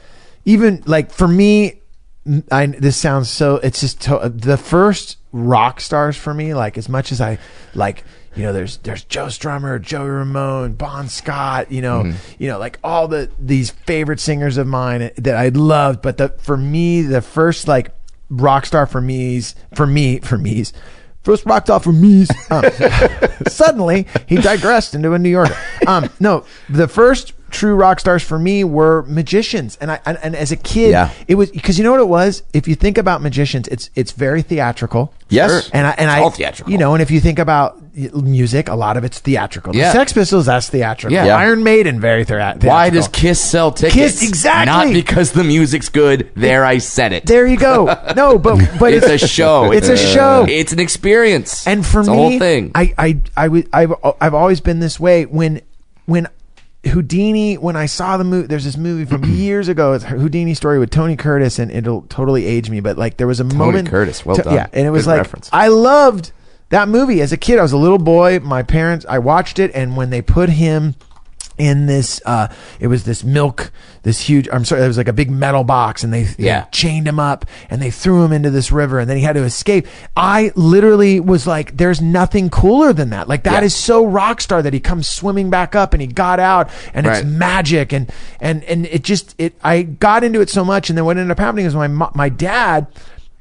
even like for me, this sounds so, it's just the first rock stars for me, like, as much as I like, you know, there's Joe Strummer, Joey Ramone, Bon Scott, you know, you know, like all these favorite singers of mine that I loved. But for me, the first like rock star suddenly he digressed into a New Yorker. No, the first true rock stars for me were magicians. And I as a kid, it was because, you know what it was? If you think about magicians, it's very theatrical. Yes. Sure. And it's all theatrical. You know, and if you think about music, a lot of it's theatrical. Yeah. The Sex Pistols, that's theatrical. Yeah. Iron Maiden, very theatrical. Why does Kiss sell tickets? Kiss, exactly. Not because the music's good. There, I said it. There you go. No, but it's a show. It's a show. It's an experience. And for me, the whole thing. I've always been this way. When Houdini, when I saw the movie, there's this movie from years ago, it's Houdini story with Tony Curtis, and it'll totally age me, but like there was a moment. Tony Curtis, well done. Yeah, and it was good like reference. I loved that movie as a kid. I was a little boy. My parents, I watched it, and when they put him in this, it was this milk, this huge, I'm sorry, it was like a big metal box, and they chained him up and they threw him into this river, and then he had to escape. I literally was like, there's nothing cooler than that. Like that is so rock star that he comes swimming back up and he got out, and it's magic. And it just, I got into it so much. And then what ended up happening is my dad,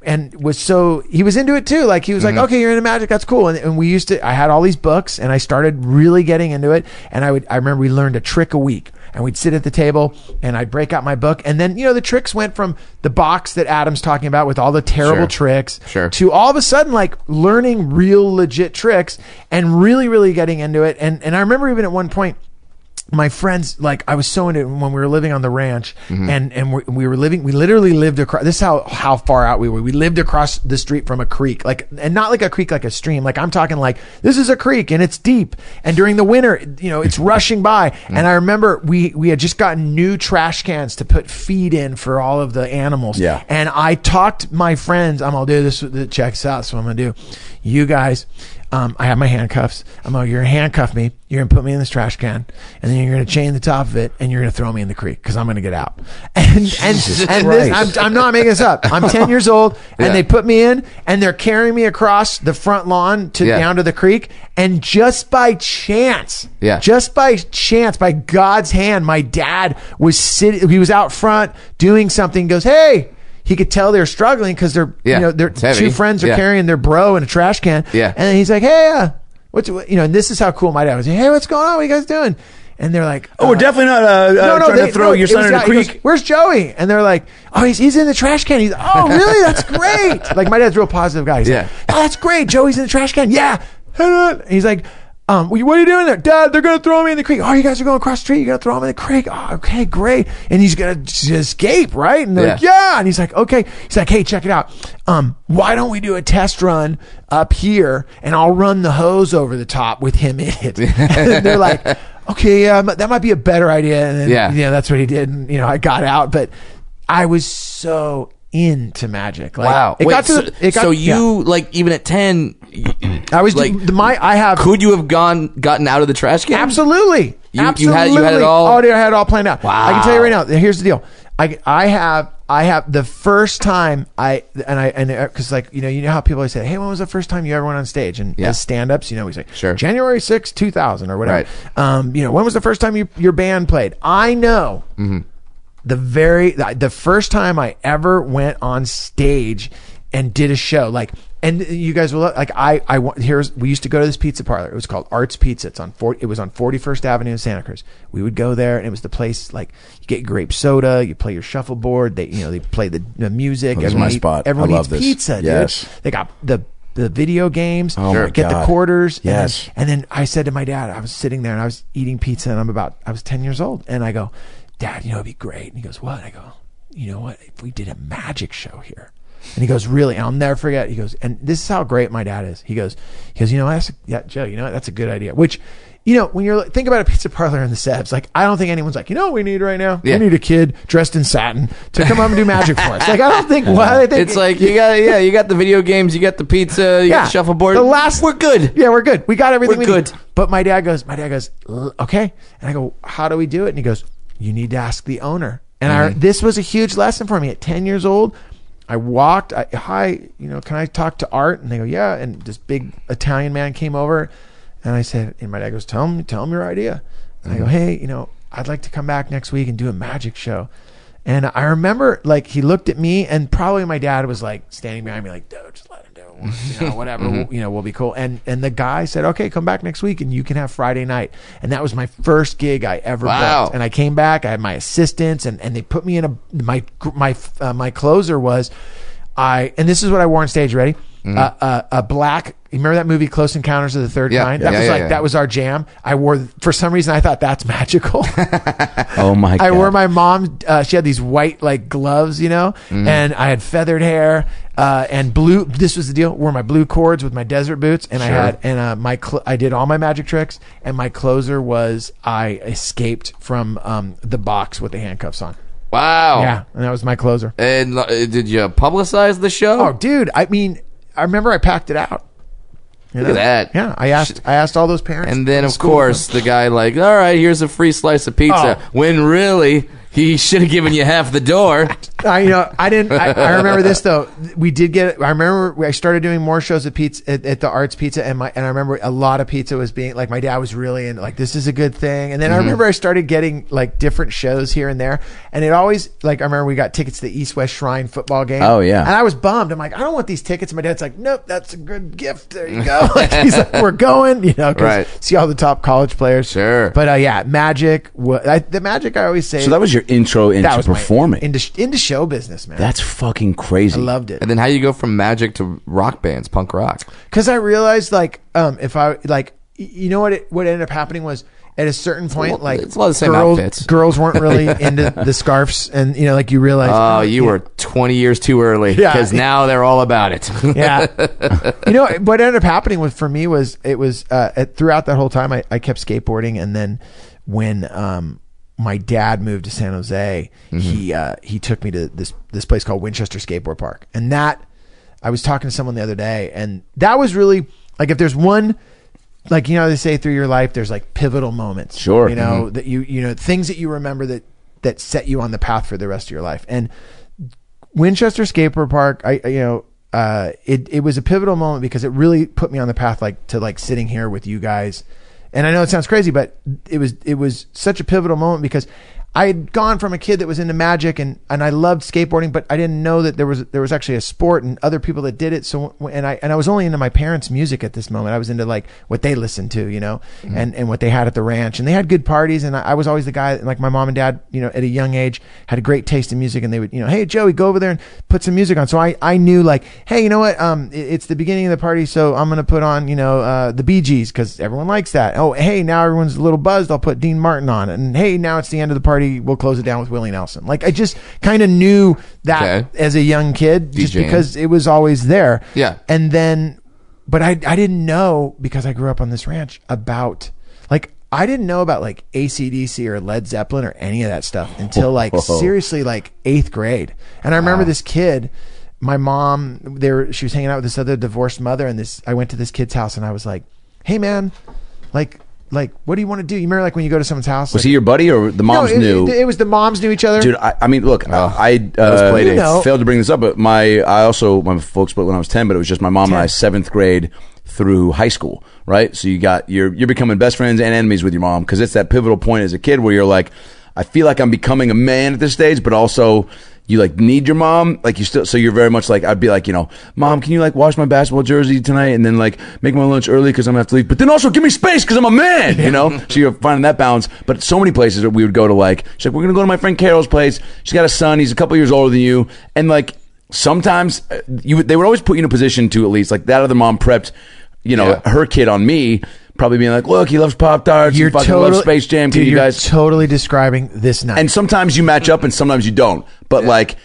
and he was into it too. Like he was like, okay, you're into magic. That's cool. And we used to, I had all these books and I started really getting into it. And I remember we learned a trick a week, and we'd sit at the table and I'd break out my book. And then, you know, the tricks went from the box that Adam's talking about with all the terrible tricks to all of a sudden like learning real legit tricks and really, really getting into it. And I remember even at one point, my friends, like I was so into it when we were living on the ranch, and we were living, we literally lived across, this is how far out we were. We lived across the street from a creek, like, and not like a creek, like a stream. Like I'm talking like, this is a creek and it's deep. And during the winter, you know, it's rushing by. And I remember we had just gotten new trash cans to put feed in for all of the animals. Yeah. And I talked my friends, I'm going to do this, check this out. That's what I'm going to do. You guys, I have my handcuffs. I'm like, you're going to handcuff me. You're going to put me in this trash can, and then you're going to chain the top of it, and you're going to throw me in the creek because I'm going to get out. And this, I'm not making this up. I'm 10 years old, and they put me in, and they're carrying me across the front lawn to down to the creek. And just by chance, by God's hand, my dad was sitting. He was out front doing something. Goes, hey. He could tell they're struggling because they're, you know, their two friends are carrying their bro in a trash can. Yeah. And he's like, hey, you know, and this is how cool my dad was. Hey, what's going on? What are you guys doing? And they're like, oh, we're definitely not to throw your son in the creek. He goes, where's Joey? And they're like, oh, he's in the trash can. He's, oh, really? That's great. Like my dad's a real positive guy. He's like, oh, that's great. Joey's in the trash can. Yeah. And he's like, what are you doing there? Dad, they're going to throw me in the creek. Oh, you guys are going across the street. You're going to throw him in the creek. Oh, okay, great. And he's going to escape, right? And they're like, yeah. And he's like, okay. He's like, hey, check it out. Why don't we do a test run up here, and I'll run the hose over the top with him in it. And they're like, okay, that might be a better idea. And then, you know, that's what he did. And, you know, I got out, but I was so into magic. Like, wow. Like, even at 10, I was like, could you have gotten out of the trash can? Absolutely. You had it all. Oh, dude, I had it all planned out. Wow. I can tell you right now, here's the deal. I have the first time because like, you know how people always say, hey, when was the first time you ever went on stage? And as stand-ups, you know, we say, sure, January 6th, 2000 or whatever. Right. You know, when was the first time your band played? I know. The first time I ever went on stage and did a show, like, and you guys will like, we used to go to this pizza parlor. It was called Arts Pizza. It was on 41st Avenue in Santa Cruz. We would go there, and it was the place, like, you get grape soda, you play your shuffleboard, they play the music. That was my spot. Everyone eats pizza, dude. They got the the video games, get the quarters. Yes. And then I said to my dad, I was sitting there and I was eating pizza and I was 10 years old. And I go, Dad, you know, it'd be great. And he goes, what? I go, you know what? If we did a magic show here. And he goes, really? And I'll never forget. He goes, and this is how great my dad is. He goes, you know, Joe, you know what? That's a good idea. Which, you know, when you're think about a pizza parlor in the Sebs, like, I don't think anyone's like, you know what we need right now? Yeah. We need a kid dressed in satin to come up and do magic for us. Like, I don't think why. It's like, you got the video games, you got the pizza, you got the shuffleboard. We're good. Yeah, we're good. We got everything we need. But my dad goes, okay. And I go, how do we do it? And he goes, you need to ask the owner. And this was a huge lesson for me at 10 years old. I walked, hi, you know, can I talk to Art? And they go, yeah. And this big Italian man came over and I said, and my dad goes, tell him your idea. And I go, hey, you know, I'd like to come back next week and do a magic show. And I remember like he looked at me and probably my dad was like standing behind me like, dude, just let him do it. You know, whatever, you know, we'll be cool. And the guy said, okay, come back next week and you can have Friday night. And that was my first gig I ever booked. And I came back, I had my assistants and they put me in my closer was and this is what I wore on stage, ready? A black, you remember that movie Close Encounters of the Third Kind? That was our jam. I wore, for some reason I thought that's magical. Oh my God. I wore my mom, she had these white like gloves, you know, and I had feathered hair and blue, this was the deal, wore my blue cords with my desert boots and I had, and I did all my magic tricks and my closer was I escaped from the box with the handcuffs on. Wow. Yeah, and that was my closer. And did you publicize the show? Oh dude, I mean, I remember I packed it out. You know? Look at that. Yeah, I asked all those parents. And then, of course, the guy like, all right, here's a free slice of pizza. Oh. When really, he should have given you half the door. I remember this, though. I started doing more shows at pizza, at the Arts Pizza, and I remember a lot of pizza was being, like, my dad was really into, like, this is a good thing. And then I remember I started getting, like, different shows here and there. And it always, like, I remember we got tickets to the East-West Shrine football game. Oh, yeah. And I was bummed. I'm like, I don't want these tickets. And my dad's like, nope, that's a good gift. There you go. Like, he's like, we're going, you know, because see all the top college players. Sure. But, yeah, magic. The magic, I always say. So that was your intro into performing. Into show business, man. That's fucking crazy. I loved it. And then how you go from magic to rock bands, punk rock? Because I realized, like, if I like, you know what? What ended up happening was at a certain point, it's a lot of the same outfits. Girls weren't really into the scarves, and you know, like you realize, oh, you were 20 years too early. Because now they're all about it. You know what ended up happening was for me was it was throughout that whole time I kept skateboarding, and then when my dad moved to San Jose, he took me to this place called Winchester Skateboard Park. And that, I was talking to someone the other day, and that was really, like, if there's one, like, you know, they say through your life, there's, like, pivotal moments. Sure. You know, that you know, things that you remember that set you on the path for the rest of your life. And Winchester Skateboard Park, it was a pivotal moment because it really put me on the path, like, to, like, sitting here with you guys. And I know it sounds crazy, but it was such a pivotal moment because I had gone from a kid that was into magic and I loved skateboarding, but I didn't know that there was actually a sport and other people that did it. So and I was only into my parents' music at this moment. I was into like what they listened to, you know, and what they had at the ranch, and they had good parties. And I was always the guy, like my mom and dad, you know, at a young age had a great taste in music, and they would, you know, hey Joey, go over there and put some music on. So I knew like, hey, you know what, it's the beginning of the party, so I'm gonna put on, you know, the Bee Gees because everyone likes that. Oh, hey, now everyone's a little buzzed. I'll put Dean Martin on, and hey, now it's the end of the party. We'll close it down with Willie Nelson. Like I just kind of knew that as a young kid, just DJing. Because it was always there. Yeah. And then, but I didn't know, because I grew up on this ranch, about like, I didn't know about like AC/DC or Led Zeppelin or any of that stuff until like seriously like 8th grade. And I remember this kid, my mom, she was hanging out with this other divorced mother, and I went to this kid's house and I was like, hey man, like, what do you want to do? You remember, like, when you go to someone's house? Was he your buddy or the moms knew? It was the moms knew each other. Dude, I mean, look, I failed to bring this up, but my folks split when I was 10, but it was just my mom and I, 7th grade through high school, right? So you're becoming best friends and enemies with your mom, because it's that pivotal point as a kid where you're like, I feel like I'm becoming a man at this stage, but also you like need your mom, like you still. So you're very much like, I'd be like, you know, mom, can you like wash my basketball jersey tonight and then like make my lunch early because I'm gonna have to leave, but then also give me space because I'm a man, you know. So you're finding that balance. But so many places that we would go to, like, she's like, we're gonna go to my friend Carol's place. She's got a son. He's a couple years older than you, and like sometimes they would always put you in a position to, at least, like, that other mom prepped, you know, her kid on me, probably being like, look, he loves Pop Tarts, he fucking loves Space Jam. Dude, you guys totally describing this night. And sometimes you match up and sometimes you don't. But like,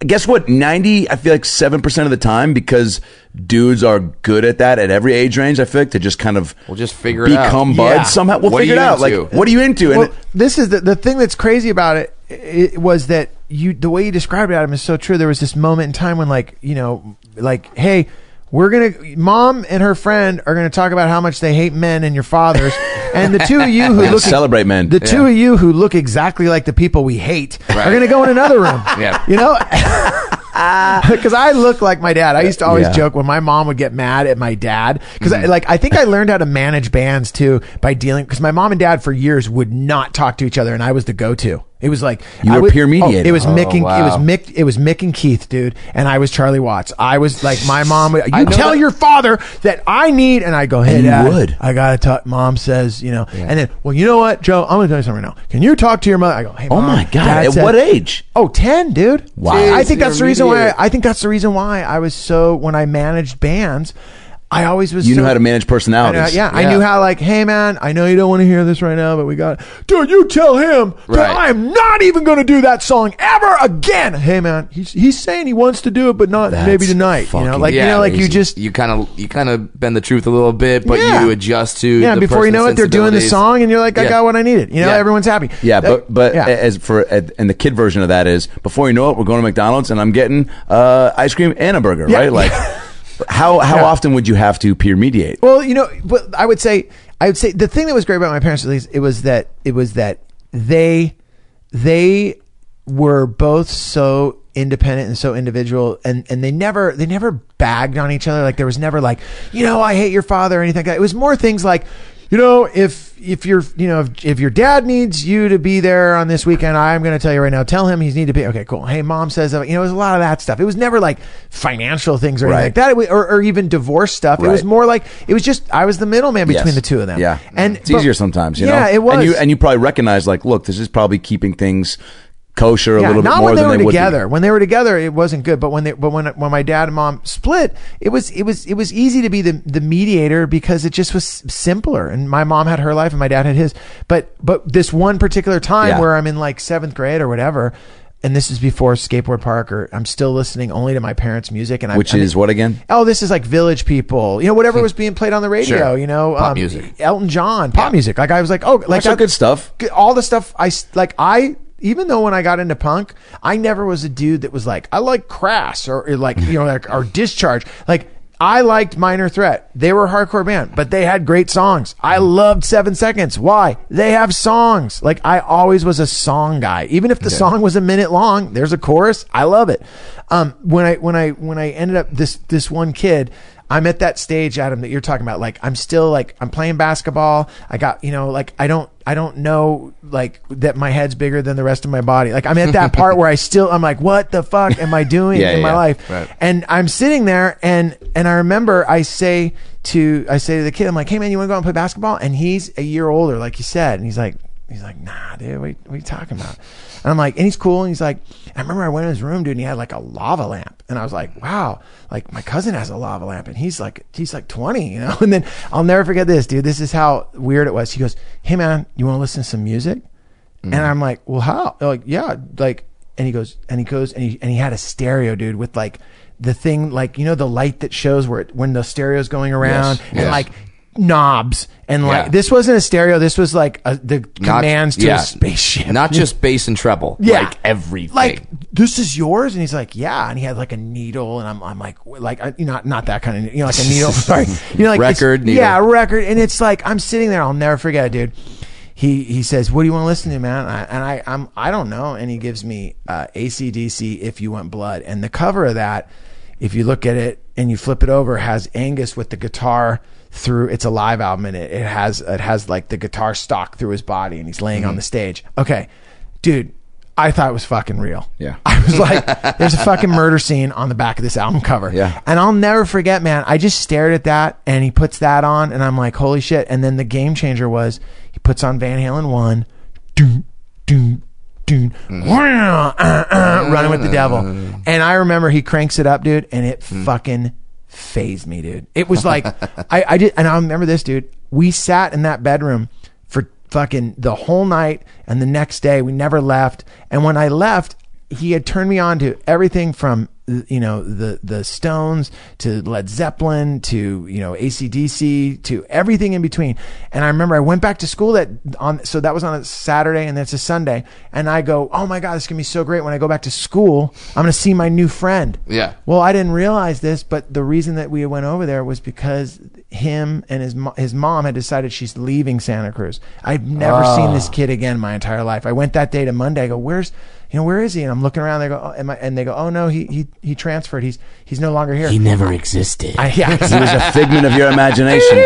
guess what? 90, I feel like 7% of the time, because dudes are good at that at every age range, I feel like, to just kind of figure it out. Become buds somehow. We'll figure it out. Like, what are you into? And this is the thing that's crazy about it, was that the way you described it, Adam, is so true. There was this moment in time when, like, you know, like, hey, mom and her friend are gonna talk about how much they hate men and your fathers, and the two of you who look celebrate men. The two of you who look exactly like the people we hate are gonna go in another room. You know, because I look like my dad. I used to always joke when my mom would get mad at my dad, because I think I learned how to manage bands too by dealing, because my mom and dad for years would not talk to each other, and I was the go-to. It was like you were peer mediator. It was Mick and Keith, dude, and I was Charlie Watts. I was like, my mom would, you tell your father that I need, and I go, hey, Dad, I gotta talk. Mom says, you know, and then, well, you know what, Joe, I'm gonna tell you something right now. Can you talk to your mother? I go, hey, Mom, oh my God, Dad said, what age? Oh, 10, dude. Wow. Jeez, I think that's the reason why. I think that's the reason why I was so, when I managed bands, I always was. You knew how to manage personalities. I knew how, like, hey, man, I know you don't want to hear this right now, but we got it. Dude, you tell him that I'm not even going to do that song ever again. Hey, man, he's saying he wants to do it, but not maybe tonight. You know, like, you just you kind of bend the truth a little bit, but you adjust to. Yeah, the before you know it, they're doing the song, and you're like, I got what I needed. You know, everyone's happy. Yeah, but and the kid version of that is, before you know it, we're going to McDonald's, and I'm getting ice cream and a burger, right? Like. How often would you have to peer mediate? Well, you know, but I would say the thing that was great about my parents, at least, it was that they were both so independent and so individual, and they never bagged on each other. Like, there was never like, you know, I hate your father or anything like that. It was more things like, you know, if your dad needs you to be there on this weekend, I'm going to tell you right now, tell him he's need to be. Okay, cool. Hey, Mom says, you know, it was a lot of that stuff. It was never like financial things or anything like that, or even divorce stuff. Right. It was more like, it was just, I was the middleman between the two of them. Yeah. And it's easier sometimes, you know? Yeah, it was. And you probably recognize, like, look, this is probably keeping things kosher a little bit more than they would together. When they were together, it wasn't good. But when my dad and mom split, it was easy to be the mediator, because it just was simpler. And my mom had her life and my dad had his. But this one particular time where I'm in like 7th grade or whatever, and this is before Skateboard Park, or I'm still listening only to my parents' music, and I mean, what again? Oh, this is like Village People, you know, whatever was being played on the radio, sure. You know, pop music, Elton John, pop music. Like, I was like, oh, like that's good stuff. All the stuff I. Even though when I got into punk, I never was a dude that was like, I like Crass or like, you know, like, or Discharge. Like, I liked Minor Threat. They were a hardcore band, but they had great songs. I loved 7 Seconds. Why? They have songs. Like, I always was a song guy. Even if the song was a minute long, there's a chorus. I love it. When I ended up this one kid, I'm at that stage, Adam, that you're talking about. Like, I'm still like, I'm playing basketball. I got, you know, like, I don't know, like, that my head's bigger than the rest of my body. Like, I'm at that part where I'm like, what the fuck am I doing in my life? Right. And I'm sitting there, and I remember I say to the kid, I'm like, hey, man, you want to go out and play basketball? And he's a year older, like you said. And he's like, nah, dude, what are you talking about? And I'm like, and he's cool. And he's like, I remember I went in his room, dude, and he had like a lava lamp. And I was like, wow, like, my cousin has a lava lamp, and he's like 20, you know? And then I'll never forget this, dude. This is how weird it was. He goes, hey, man, you want to listen to some music? And I'm like, well, how? They're like, yeah. Like, and he had a stereo, dude, with like the thing, like, you know, the light that shows when the stereo's going around, and like knobs, and like, this wasn't a stereo, this was like the commands to a spaceship, not just bass and treble, like everything, like, this is yours. And he's like, yeah. And he had like a needle, and I'm like you know, not that kind of, you know, like a needle, sorry, you know, like record needle. Yeah, record. And it's like, I'm sitting there, I'll never forget it, dude. He says, what do you want to listen to, man? I don't know. And he gives me AC/DC, If You Want Blood, and the cover of that, if you look at it and you flip it over, has Angus with the guitar through. It's a live album, and it has like the guitar stock through his body, and he's laying on the stage. Okay, dude, I thought it was fucking real. Yeah, I was like, there's a fucking murder scene on the back of this album cover. Yeah, and I'll never forget, man. I just stared at that, and he puts that on, and I'm like, holy shit. And then the game changer was, he puts on Van Halen 1, doom, doom, Running with the Devil. And I remember he cranks it up, dude, and it fucking phased me, dude. It was like I did, and I remember this, dude. We sat in that bedroom for fucking the whole night, and the next day we never left. And when I left, he had turned me on to everything from, you know, the Stones to Led Zeppelin to, you know, AC/DC to everything in between. And I remember I went back to school so that was on a Saturday, and that's a Sunday. And I go, oh my God, this is gonna be so great. When I go back to school, I'm gonna see my new friend. Yeah. Well, I didn't realize this, but the reason that we went over there was because him and his mom had decided she's leaving Santa Cruz. I've never seen this kid again my entire life. I went that day to Monday. I go, where is he? And I'm looking around. They go, and they go, oh no, he transferred. He's no longer here. He never existed. He was a figment of your imagination.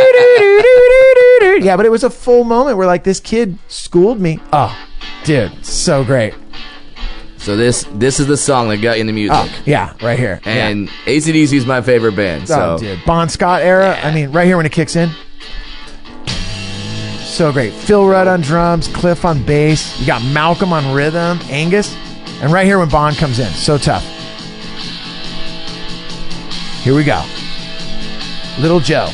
Yeah, but it was a full moment where like this kid schooled me. Oh, dude, so great. So this is the song that got you in the music. Oh, yeah, right here. And AC/DC is my favorite band. So dude, Bon Scott era. Yeah. I mean, right here when it kicks in. So great. Phil Rudd on drums, Cliff on bass. You got Malcolm on rhythm, Angus. And right here when Bon comes in. So tough. Here we go. Little Joe.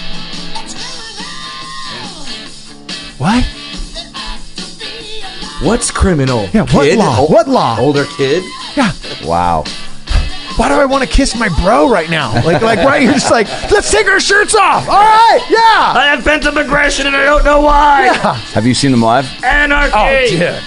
What? What's criminal? Yeah, what law? What law? Older kid? Yeah. Wow. Why do I want to kiss my bro right now? Like right? You're just like, let's take our shirts off. All right, yeah. I have pent-up aggression and I don't know why. Yeah. Have you seen them live? Anarchy. Oh, dude.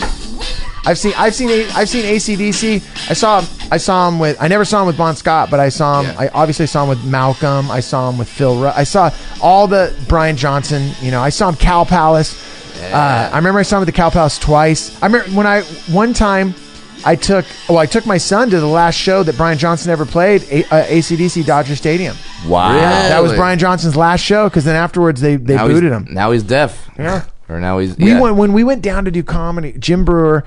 I've seen AC/DC. I never saw him with Bon Scott, but I saw him. Yeah. I obviously saw him with Malcolm. I saw him with Phil Rudd. I saw all the Brian Johnson. You know, I saw him Cow Palace. Yeah. I remember I saw him at the Cow Palace twice. I remember one time. I took my son to the last show that Brian Johnson ever played, AC/DC Dodger Stadium. Wow. Really? That was Brian Johnson's last show, because then afterwards they booted him. Now he's deaf. Yeah. Or now he's... Yeah. When we went down to do comedy, Jim Breuer,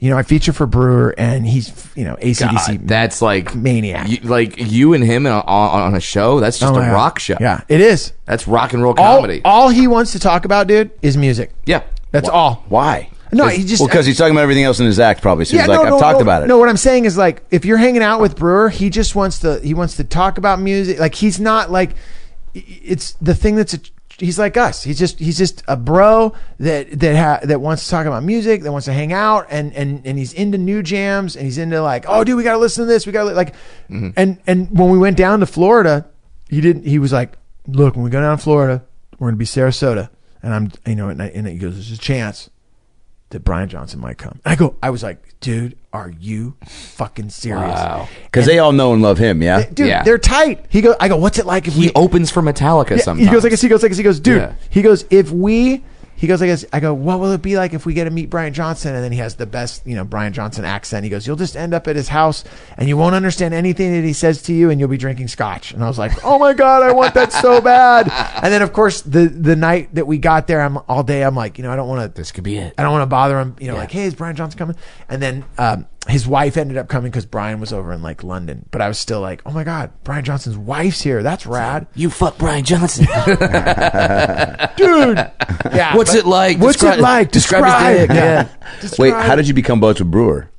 you know, I feature for Breuer, and he's, you know, AC/DC. God, that's like... Maniac. You and him on a show, that's just a rock show. Yeah, it is. That's rock and roll comedy. All he wants to talk about, dude, is music. Yeah. That's all. Why? No, because he's talking about everything else in his act, probably. So yeah, I've talked about it. No, what I'm saying is, like, if you're hanging out with Breuer, he just wants to talk about music. Like, he's not like, it's the thing he's like us. He's just a bro that wants to talk about music, that wants to hang out, and he's into new jams, and he's into like, oh, dude, we gotta listen to this, we gotta like, and when we went down to Florida, he was like, look, when we go down to Florida, we're gonna be Sarasota, and I'm, you know, and he goes, there's a chance that Brian Johnson might come. I was like, dude, are you fucking serious? Wow. Because they all know and love him, yeah? They're tight. I go, what's it like if he opens for Metallica sometimes? I go, what will it be like if we get to meet Brian Johnson? And then he has the best, you know, Brian Johnson accent. He goes, you'll just end up at his house and you won't understand anything that he says to you, and you'll be drinking scotch. And I was like, oh my God, I want that so bad. And then of course the night that we got there, I'm like, you know, I don't want to, this could be it. I don't want to bother him, you know, like, hey, is Brian Johnson coming? And then, his wife ended up coming because Brian was over in like London, but I was still like, oh my God, Brian Johnson's wife's here. That's rad. You fuck Brian Johnson. Dude. Yeah. What's it like? Describe his dick. Yeah. Wait, how did you become buds with Breuer?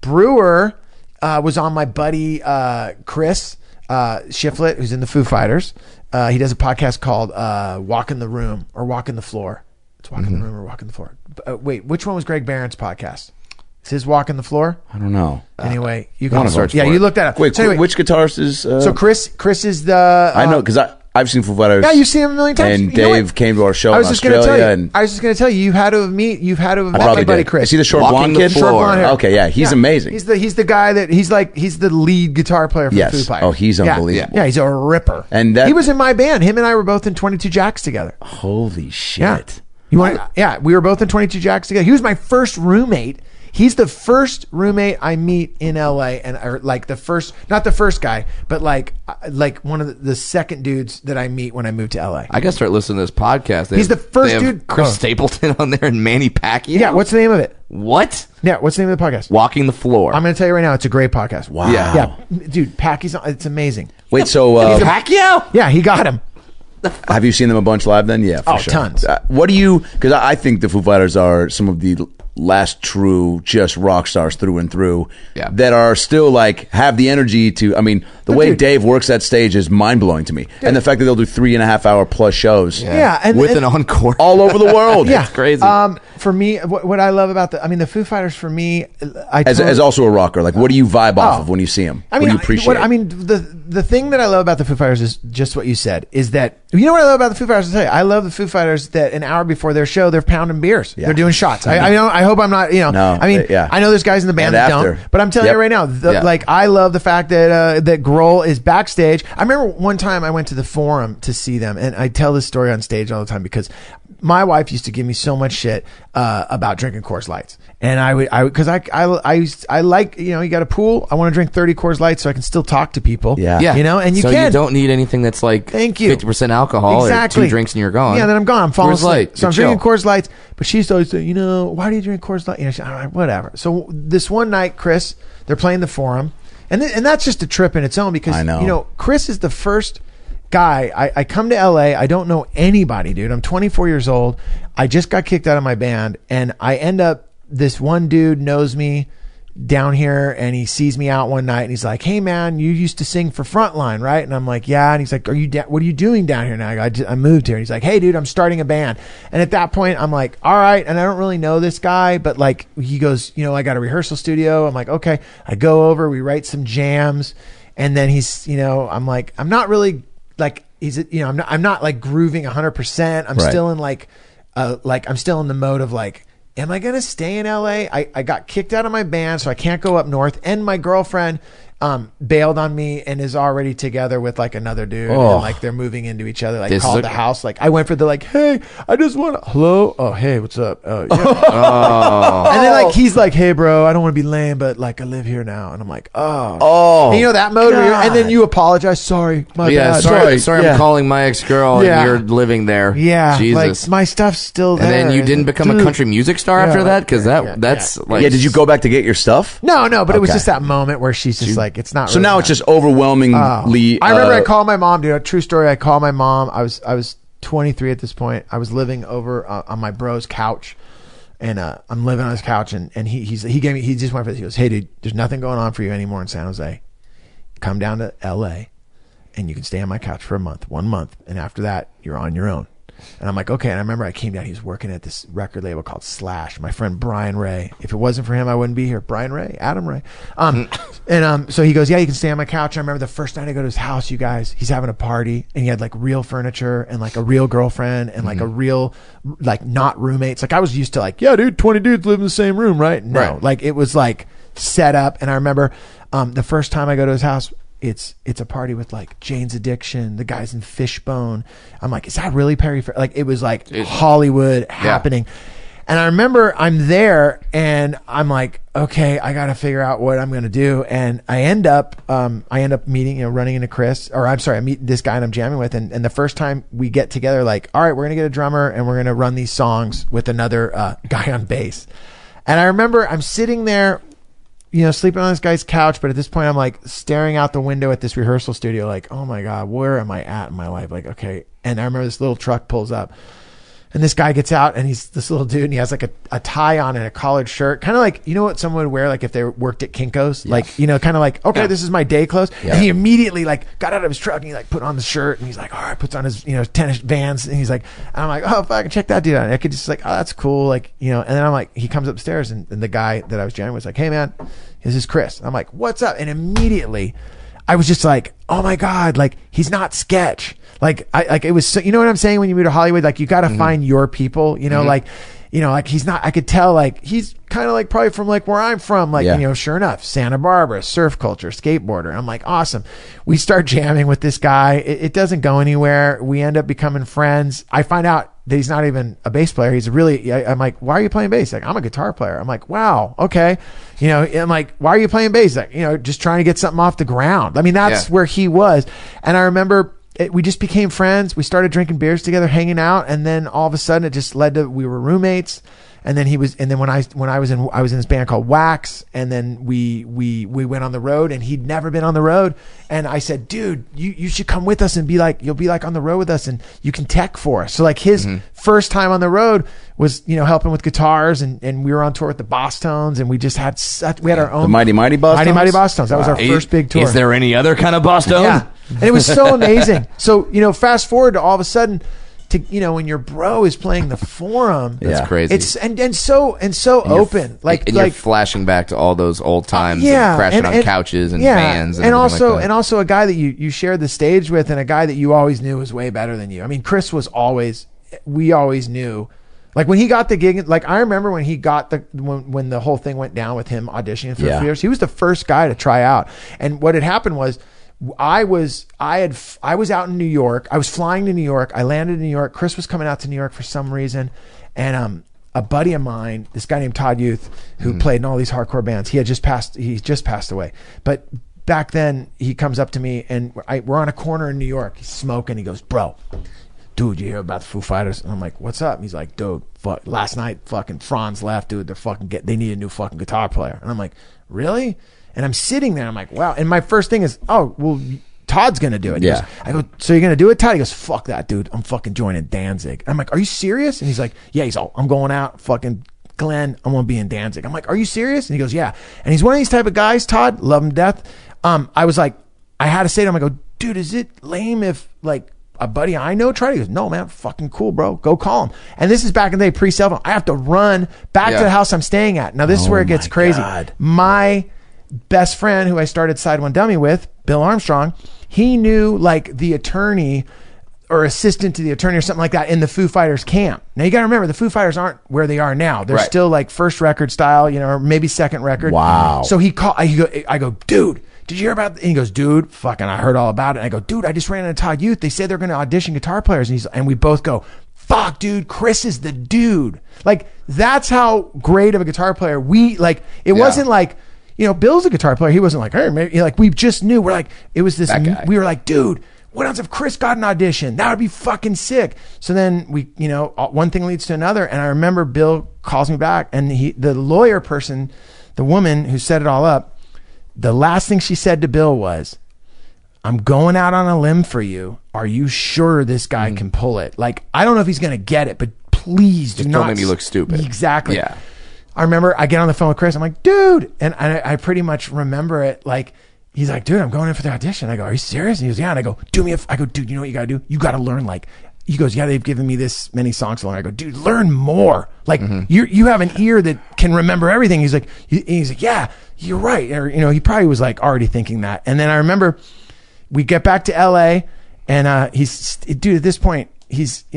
Breuer was on my buddy, Chris Shifflett, who's in the Foo Fighters. He does a podcast called Walking the Floor. It's Walking the Room or Walking the Floor. Wait, which one was Greg Barron's podcast? Is his Walking the Floor? I don't know. Anyway, you can search. Yeah, you look that up. Wait, so anyway, which guitarist is? So Chris is the. I know, because I've seen Foo Fighters. Yeah, you've seen him a million times. And Dave came to our show in Australia. I was just going to tell you, you've had to have met my buddy Chris. Is he the short blonde kid? Short blonde hair. Okay, yeah, he's amazing. He's the guy that he's the lead guitar player for Foo Fighters. Oh, he's unbelievable. Yeah, he's a ripper. And he was in my band. Him and I were both in 22 Jacks together. Holy shit. Yeah. We were both in 22 Jacks together. He was my first roommate. He's the first roommate I meet in LA, and not the first guy, but like one of the second dudes that I meet when I moved to LA. I gotta start listening to this podcast. He's the first dude. Chris Stapleton on there and Manny Pacquiao. Yeah, what's the name of it? What? Yeah, what's the name of the podcast? Walking the Floor. I'm gonna tell you right now, it's a great podcast. Wow. Yeah, dude, Pacquiao's on. It's amazing. Wait, so Pacquiao? Yeah, he got him. Have you seen them a bunch live then? Yeah, for sure. Tons. What do you, because I think the Foo Fighters are some of the last true just rock stars through and through that are still like have the energy to, I mean, the way Dave works that stage is mind-blowing to me. Dude. And the fact that they'll do 3.5 hour plus shows with an encore all over the world. It's crazy. For me, what I love about the Foo Fighters, for me, as also a rocker, like what do you vibe off of when you see them? What do you appreciate? The thing that I love about the Foo Fighters is just what you said, is that, you know what I love about the Foo Fighters? I love the Foo Fighters that an hour before their show, they're pounding beers. Yeah. They're doing shots. I hope I'm not, I know there's guys in the band that don't, but I'm telling you right now, I love the fact that that Grohl is backstage. I remember one time I went to the Forum to see them, and I tell this story on stage all the time because my wife used to give me so much shit about drinking Coors Lights, and I like, you got a pool, I want to drink 30 Coors Lights so I can still talk to people. And you you don't need anything that's like 50% alcohol. Exactly. Or 2 drinks and you're gone. Then I'm gone. I'm falling asleep. So I'm drinking Coors Lights, but she used to always say, why do you drink Coors Light? All right, whatever. So this one night, Chris, they're playing the Forum, and that's just a trip in its own because Chris is the first guy. I come to LA, I don't know anybody, dude. I'm 24 years old. I just got kicked out of my band, and I end up, this one dude knows me down here, and he sees me out one night, and he's like, hey man, you used to sing for Frontline, right? And I'm like, yeah. And he's like, what are you doing down here now? I moved here. And he's like, hey dude, I'm starting a band. And at that point I'm like, all right. And I don't really know this guy, but like, he goes, I got a rehearsal studio. I'm like, okay. I go over, we write some jams, and then he's, I'm like, I'm not really like, he's, I'm not like grooving 100%. I'm still in I'm still in the mode of like, am I going to stay in LA? I got kicked out of my band, so I can't go up north. And my girlfriend bailed on me and is already together with like another dude. Oh. And like they're moving into each other. Like called the house. Like I went for the like, hey, I just want to, hello. Oh, hey, what's up? Oh, yeah. Oh. And then like, he's like, hey bro, I don't want to be lame, but like I live here now. And I'm like, oh. And that mode. And then you apologize. Sorry. My bad. Sorry. Yeah. I'm calling my ex-girl and you're living there. Yeah. Jesus. Like my stuff's still there. And then you didn't become a country music star after that? Cause that's like. Yeah. Did you go back to get your stuff? No. But it was just that moment where she's just like, it's not. So really now it's just overwhelmingly. I remember I called my mom, dude. True story. I called my mom. I was 23 at this point. I was living over on my bro's couch, and I'm living on his couch. And he just went for this. He goes, hey dude, there's nothing going on for you anymore in San Jose. Come down to L.A. and you can stay on my couch for a month, 1 month, and after that you're on your own. And I'm like, okay. And I remember I came down. He was working at this record label called Slash. My friend Brian Ray. If it wasn't for him, I wouldn't be here. Brian Ray, Adam Ray. So he goes, yeah, you can stay on my couch. I remember the first night I go to his house, you guys. He's having a party, and he had like real furniture and like a real girlfriend and like a real like not roommates. Like I was used to like, yeah, dude, 20 dudes live in the same room, right? No, like it was like set up. And I remember the first time I go to his house. It's a party with like Jane's Addiction, the guys in Fishbone. I'm like, is that really Perry Fair? Like it was like Hollywood happening. And I remember I'm there and I'm like, okay, I got to figure out what I'm going to do. And I end up meeting, running into Chris, or I'm sorry, I meet this guy and I'm jamming with. And the first time we get together, like, all right, we're going to get a drummer and we're going to run these songs with another guy on bass. And I remember I'm sitting there, sleeping on this guy's couch, but at this point I'm like staring out the window at this rehearsal studio like, oh my God, where am I at in my life? Like, okay. And I remember this little truck pulls up and this guy gets out and he's this little dude and he has like a tie on and a collared shirt. Kind of like, what someone would wear like if they worked at Kinko's, like, kind of like, okay, this is my day clothes. Yeah. And he immediately like got out of his truck and he like put on the shirt and he's like, all right, puts on his, tennis Vans. And he's like, and I'm like, oh, fuck, check that dude out. And I could just like, oh, that's cool. Like, and then I'm like, he comes upstairs and the guy that I was jamming was like, hey man, this is Chris. I'm like, what's up? And immediately I was just like, oh my God, like he's not sketch. Like it was, so, you know what I'm saying? When you move to Hollywood, like you got to find your people, like he's not, I could tell like, he's kind of like probably from like where I'm from, like, sure enough, Santa Barbara, surf culture, skateboarder. I'm like, awesome. We start jamming with this guy. It doesn't go anywhere. We end up becoming friends. I find out that he's not even a bass player. He's really, I'm like, why are you playing bass? Like, I'm a guitar player. I'm like, wow. Okay. I'm like, why are you playing bass? Like, just trying to get something off the ground. I mean, that's where he was. And I remember we just became friends. We started drinking beers together, hanging out, and then all of a sudden it just led to we were roommates. And then he was, and then when I was in this band called Wax, and then we went on the road, and he'd never been on the road, and I said, dude, you should come with us and be like, you'll be like on the road with us, and you can tech for us. So like his first time on the road was, you know, helping with guitars, and we were on tour with the Boss Tones, and we just had we had our own the Mighty Boss Tones. Mighty Boss Tones. That was our first big tour. Is there any other kind of Boss Tone? Yeah. And it was so amazing. So, you know, fast forward to all of a sudden to, you know, when your bro is playing the Forum. That's crazy. It's and so open. Like you're flashing back to all those old times and crashing on couches and vans. And also a guy that you shared the stage with, and a guy that you always knew was way better than you. I mean, Chris was always, we always knew. Like when he got the gig, like I remember when he got the when the whole thing went down with him auditioning for a few years, he was the first guy to try out. And what had happened was I was out in New York. I was flying to New York. I landed in New York. Chris was coming out to New York for some reason, and a buddy of mine, this guy named Todd Youth, who played in all these hardcore bands, he just passed away. But back then, he comes up to me, and we're on a corner in New York. He's smoking. He goes, "Bro, dude, you hear about the Foo Fighters?" And I'm like, "What's up?" And he's like, "Dude, fuck, last night, fucking Franz left, dude. They're fucking they need a new fucking guitar player." And I'm like, "Really?" And I'm sitting there, and I'm like, wow. And my first thing is, oh, well, Todd's going to do it. Yeah. I go, "So you're going to do it, Todd?" He goes, "Fuck that, dude. I'm fucking joining Danzig." And I'm like, "Are you serious?" And he's like, "Yeah." He's all, "I'm going out, fucking Glenn. I'm going to be in Danzig." I'm like, "Are you serious?" And he goes, "Yeah." And he's one of these type of guys, Todd, love him to death. I was like, I had to say to him, I go, "Dude, is it lame if like a buddy I know tried?" He goes, "No, man, fucking cool, bro. Go call him." And this is back in the day, pre-cell phone. I have to run back to the house I'm staying at. Now this is where it gets crazy. God. My best friend who I started Side One Dummy with, Bill Armstrong, he knew like the attorney or assistant to the attorney or something like that in the Foo Fighters camp. Now you got to remember, the Foo Fighters aren't where they are now. They're still like first record style, you know, or maybe second record. Wow. So he called, I go, "Dude, did you hear about?" And he goes, "Dude, fucking, I heard all about it." And I go, "Dude, I just ran into Todd Youth. They said they're going to audition guitar players." And we both go, "Fuck, dude, Chris is the dude." Like that's how great of a guitar player we like. It wasn't like, you know, Bill's a guitar player. He wasn't like, "Hey, maybe," like we just knew. We're like, it was this. We were like, "Dude, what else if Chris got an audition? That would be fucking sick." So then we, you know, one thing leads to another. And I remember Bill calls me back, and the lawyer person, the woman who set it all up, the last thing she said to Bill was, "I'm going out on a limb for you. Are you sure this guy can pull it? Like, I don't know if he's going to get it, but please just don't make me look stupid." Exactly. Yeah. I remember I get on the phone with Chris. I'm like, "Dude," and I pretty much remember it. Like he's like, "Dude, I'm going in for the audition." I go, "Are you serious?" And he goes, "Yeah." And I go, "Dude, you know what you gotta do? You gotta learn." Like he goes, "Yeah, they've given me this many songs to learn." I go, "Dude, learn more. Like you have an ear that can remember everything." He's like, "Yeah, you're right." Or, you know, he probably was like already thinking that. And then I remember we get back to LA, and at this point, he's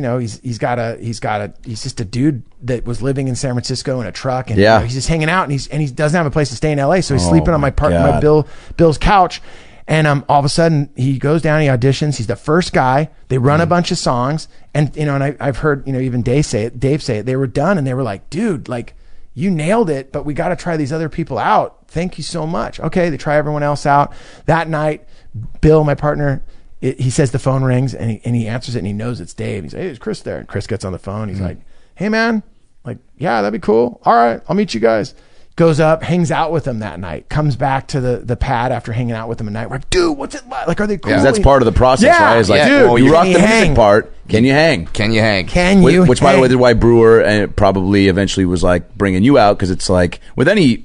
just a dude that was living in San Francisco in a truck, and you know, he's just hanging out, and he doesn't have a place to stay in LA, so he's sleeping on my Bill's couch. And all of a sudden he goes down, he auditions, he's the first guy. They run a bunch of songs, and you know, and I've heard, you know, even Dave say it, they were done and they were like, "Dude, like you nailed it, but we got to try these other people out. Thank you so much." Okay, they try everyone else out. That night, Bill, my partner, he says the phone rings, and he answers it, and he knows it's Dave. He's like, "Hey, is Chris there?" And Chris gets on the phone. He's like, "Hey, man." I'm like, "Yeah, that'd be cool. All right, I'll meet you guys." Goes up, hangs out with him that night, comes back to the pad after hanging out with him at night. We're like, "Dude, what's it like? Like, are they cool?" Because that's part of the process, right? It's like, "Dude, well, you rock the music part. Can you hang? Can you hang? Can you?" Which, by the way, is why Brewer probably eventually was like bringing you out, because it's like with any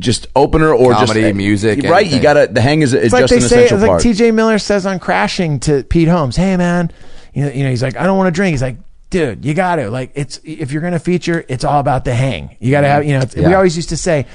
just opener or comedy, just music, right? Anything. You gotta, the hang is like just an essential part. Like TJ Miller says on Crashing to Pete Holmes, "Hey man, you know, he's like, I don't want to drink." He's like, "Dude, you got to, like, it's, if you're gonna feature, it's all about the hang. You gotta have, you know." We always used to say,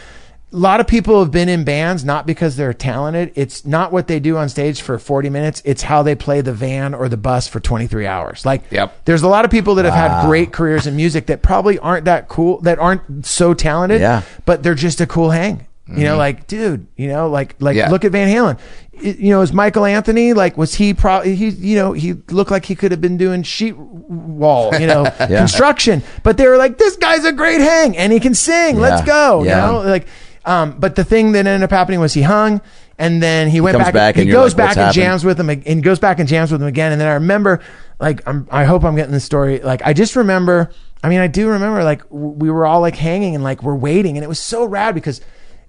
a lot of people have been in bands not because they're talented. It's not what they do on stage for 40 minutes. It's how they play the van or the bus for 23 hours. Like, there's a lot of people that have had great careers in music that probably aren't that cool, that aren't so talented, but they're just a cool hang. You know, like, "Dude, you know, like look at Van Halen. You know, is Michael Anthony, like, was he probably, you know, he looked like he could have been doing sheet wall, you know, construction, but they were like, this guy's a great hang and he can sing. Let's go. You know, like, but the thing that ended up happening was he hung, And then he went back and he goes back and jams with him and goes back and jams with him again. And then I remember, like, I hope I'm getting the story. Like, I just remember, I mean, I do remember, like, we were all like hanging and like we're waiting. And it was so rad because,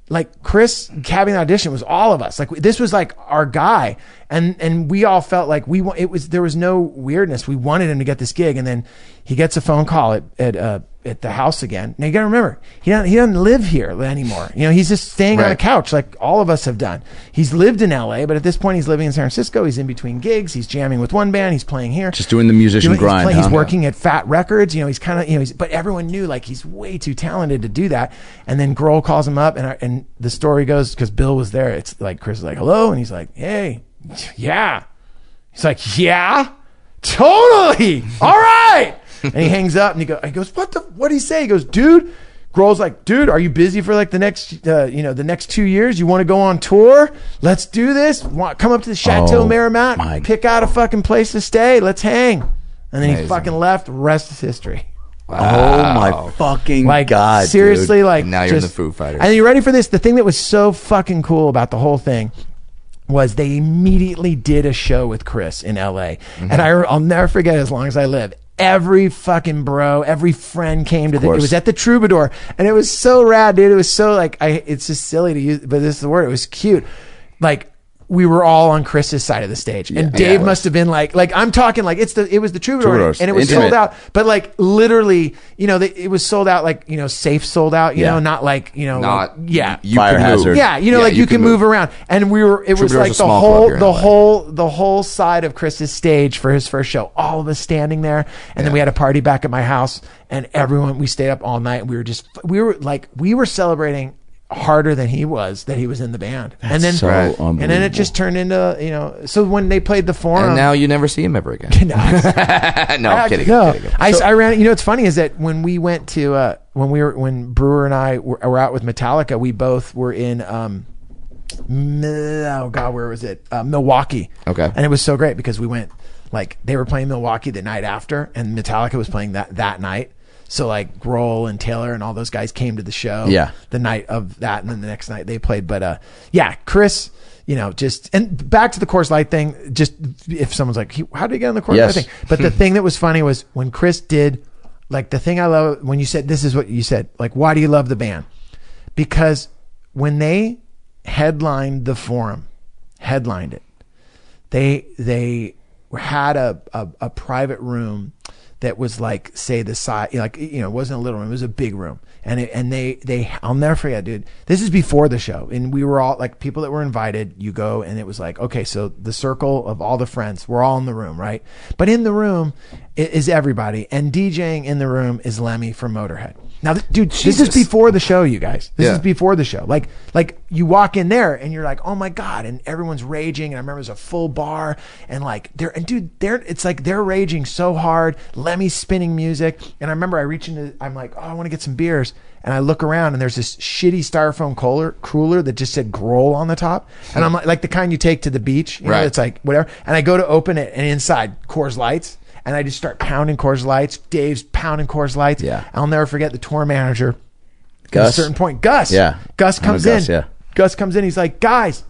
like, Chris having the audition was all of us. Like, this was like our guy. And we all felt like there was no weirdness. We wanted him to get this gig. And then he gets a phone call at the house again. Now you gotta remember, he doesn't live here anymore. You know, he's just staying on a couch like all of us have done. He's lived in LA, but at this point he's living in San Francisco. He's in between gigs. He's jamming with one band. He's playing here. Just doing the musician grind. He's working at Fat Records. You know, he's kind of, you know, but everyone knew like he's way too talented to do that. And then Grohl calls him up and the story goes, because Bill was there. It's like, Chris is like, hello. And he's like, hey, yeah. He's like, yeah, totally. All right. And he hangs up and he goes, what did he say? He goes, dude, Grohl's like, dude, are you busy for like the next, the next 2 years? You want to go on tour? Let's do this. Come up to the Chateau Marymount, pick out a fucking place to stay. Let's hang. And then he fucking left. Rest is history. Wow. Oh my fucking God. Seriously, dude. Like, and now you're in the Foo Fighters. And are you ready for this? The thing that was so fucking cool about the whole thing was they immediately did a show with Chris in LA. Mm-hmm. And I'll never forget, as long as I live, every fucking bro, every friend came to it was at the Troubadour, and it was so rad, dude. It was so like, it's just silly to use, but this is the word. It was cute. Like, we were all on Chris's side of the stage, and Dave must have been like I'm talking like it was the Troubadour, and it was sold out, but like literally, you know, it was sold out, like, you know, safe sold out, you know, not like, you know, not like, you fire hazard, move. Yeah, you know, like you can move around, and we were. It was like the whole side of Chris's stage for his first show, all of us standing there, and then we had a party back at my house, and everyone, we stayed up all night, and we were celebrating harder than he was that he was in the band. That's and then it just turned into, you know, so when they played the Forum, and now you never see him ever again. No, I'm kidding. I ran, you know, what's funny is that when we went to when Brewer and I were out with Metallica, we both were in Milwaukee. Okay. And it was so great because we went, like, they were playing Milwaukee the night after, and Metallica was playing that night. So like Grohl and Taylor and all those guys came to the show the night of that, and then the next night they played. But Chris, you know, just, and back to the Coors Light thing, just if someone's like, how did he get on the Coors Light thing? But the thing that was funny was when Chris did, like, the thing I love, when you said, this is what you said, like, why do you love the band? Because when they headlined the Forum, they had a private room that was like, say, the size, like, you know, it wasn't a little room, it was a big room, and they I'll never forget, dude, this is before the show, and we were all like, people that were invited, you go, and it was like, okay, so the circle of all the friends, we're all in the room, right? But in the room is everybody, and DJing in the room is Lemmy from Motorhead. Now, dude, this is before the show, you guys. This is before the show. Like you walk in there and you're like, oh my God, and everyone's raging. And I remember it was a full bar, and like it's like they're raging so hard. Lemmy's spinning music, and I remember I reach into, I'm like, oh, I want to get some beers, and I look around, and there's this shitty styrofoam cooler that just said Grohl on the top, and I'm like the kind you take to the beach, you know, it's like whatever. And I go to open it, and inside, Coors Lights. And I just start pounding Coors Lights. Dave's pounding Coors Lights. Yeah. I'll never forget the tour manager. Gus. At a certain point, Gus. Yeah. Gus comes in. He's like, guys,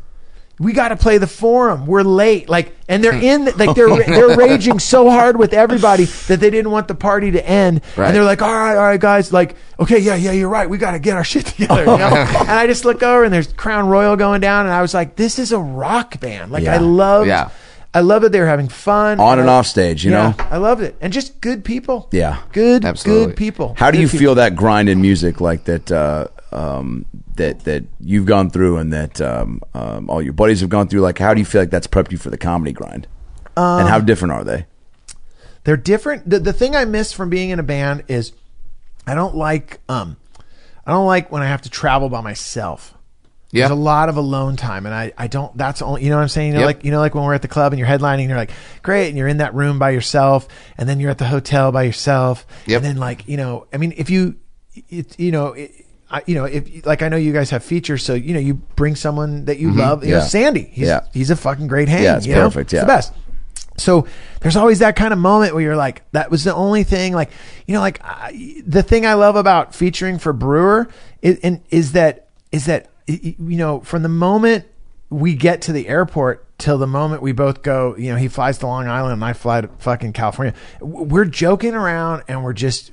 we got to play the Forum. We're late. Like, and they're in, like, they're raging so hard with everybody that they didn't want the party to end. Right. And they're like, all right, guys. Like, okay, yeah, you're right. We got to get our shit together. You know? And I just look over, and there's Crown Royal going down, and I was like, this is a rock band. Like, I love that they were having fun. On and off stage, you know? I loved it. And just good people. Yeah. Good people. How do you feel that grind in music, like that that you've gone through, and that all your buddies have gone through? Like, how do you feel like that's prepped you for the comedy grind? And how different are they? They're different. The thing I miss from being in a band is I don't like when I have to travel by myself. Yeah. There's a lot of alone time, and I don't, that's only, you know what I'm saying? You know, like when we're at the club and you're headlining, and you're like, great, and you're in that room by yourself, and then you're at the hotel by yourself, and then, like, you know, I mean, if if I know you guys have features, so, you know, you bring someone that you love, you know, Sandy, he's a fucking great hang. Yeah, it's perfect. Yeah. It's the best. So there's always that kind of moment where you're like, that was the only thing, like, you know, like the thing I love about featuring for Brewer is that, you know, from the moment we get to the airport till the moment we both go, you know, he flies to Long Island and I fly to fucking California. We're joking around and we're just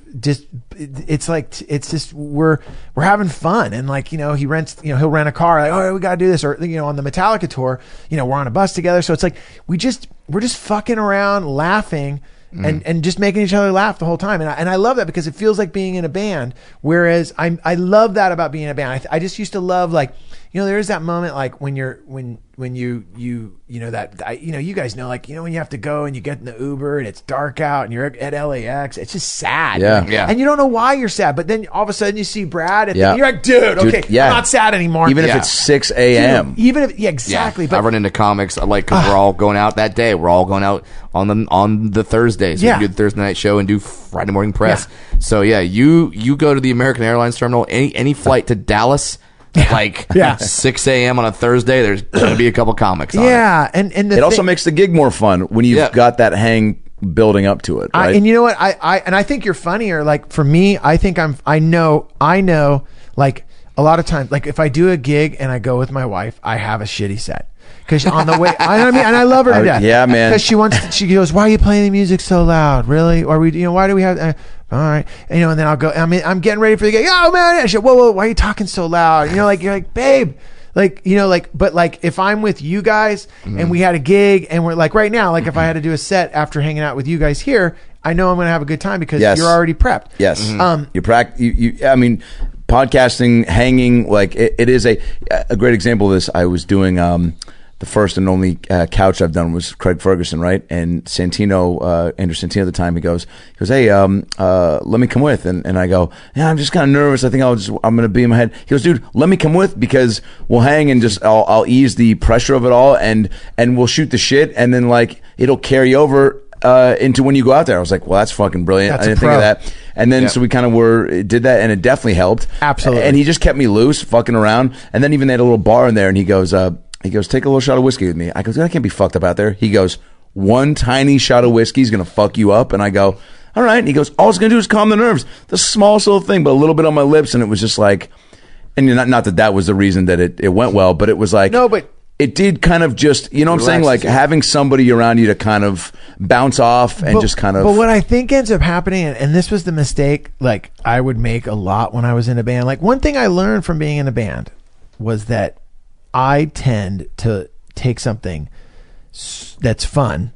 it's like, it's just, we're having fun. And like, you know, he rents, you know, he'll rent a car, like, all right, we got to do this. Or, you know, on the Metallica tour, you know, we're on a bus together. So it's like, we're just fucking around laughing and just making each other laugh the whole time. And I love that because it feels like being in a band. Whereas I love that about being in a band. I just used to love, like, you know, there is that moment, like when you have to go and you get in the Uber and it's dark out and you're at LAX. It's just sad. Yeah. Yeah. And you don't know why you're sad, but then all of a sudden you see Brad and you're like, dude, okay, yeah. I'm not sad anymore. Even if it's 6 a.m. Even if, yeah, exactly. Yeah. But I run into comics. I like, because we're all going out that day. We're all going out on the Thursdays. So we do the Thursday night show and do Friday morning press. Yeah. So yeah, you go to the American Airlines terminal, any flight to Dallas, like 6 a.m. on a Thursday, there's going to be a couple comics on it. And it also makes the gig more fun when you've got that hang building up to it, right? And you know what? I think you're funnier. Like, for me, I think I know, like, a lot of times, like, if I do a gig and I go with my wife, I have a shitty set. Because on the way, I know what I mean, and I love her to death. Yeah, man. Because she goes, why are you playing the music so loud? Really? Or we, you know, why do we have? All right, and, you know, and then I'll go. I mean, I'm getting ready for the gig. Oh man! And she goes, whoa, why are you talking so loud? You know, like, you're like, babe. Like, you know, like, but like, if I'm with you guys and we had a gig and we're like, right now, like, if I had to do a set after hanging out with you guys here, I know I'm going to have a good time because you're already prepped. Yes. Mm-hmm. I mean, podcasting, hanging, like, it is a great example of this. I was doing the first and only couch I've done was Craig Ferguson, right? And Santino, Andrew Santino at the time, he goes, hey, let me come with. And I go, yeah, I'm just kind of nervous. I think I'm going to be in my head. He goes, dude, let me come with because we'll hang and just, I'll ease the pressure of it all and we'll shoot the shit. And then, like, it'll carry over into when you go out there. I was like, well, that's fucking brilliant. That's I didn't think of that. And then so we kind of did that, and it definitely helped. Absolutely. And he just kept me loose, fucking around. And then even they had a little bar in there, and he goes, take a little shot of whiskey with me. I go, I can't be fucked up out there. He goes, one tiny shot of whiskey is going to fuck you up. And I go, all right. And he goes, all it's going to do is calm the nerves. The smallest little thing, but a little bit on my lips. And it was just like, and not that was the reason that it went well, but it was like, no, but it did kind of just, you know what I'm saying? Like, having somebody around you to kind of bounce off and just kind of. But what I think ends up happening, and this was the mistake, like, I would make a lot when I was in a band. Like, one thing I learned from being in a band was that I tend to take something that's fun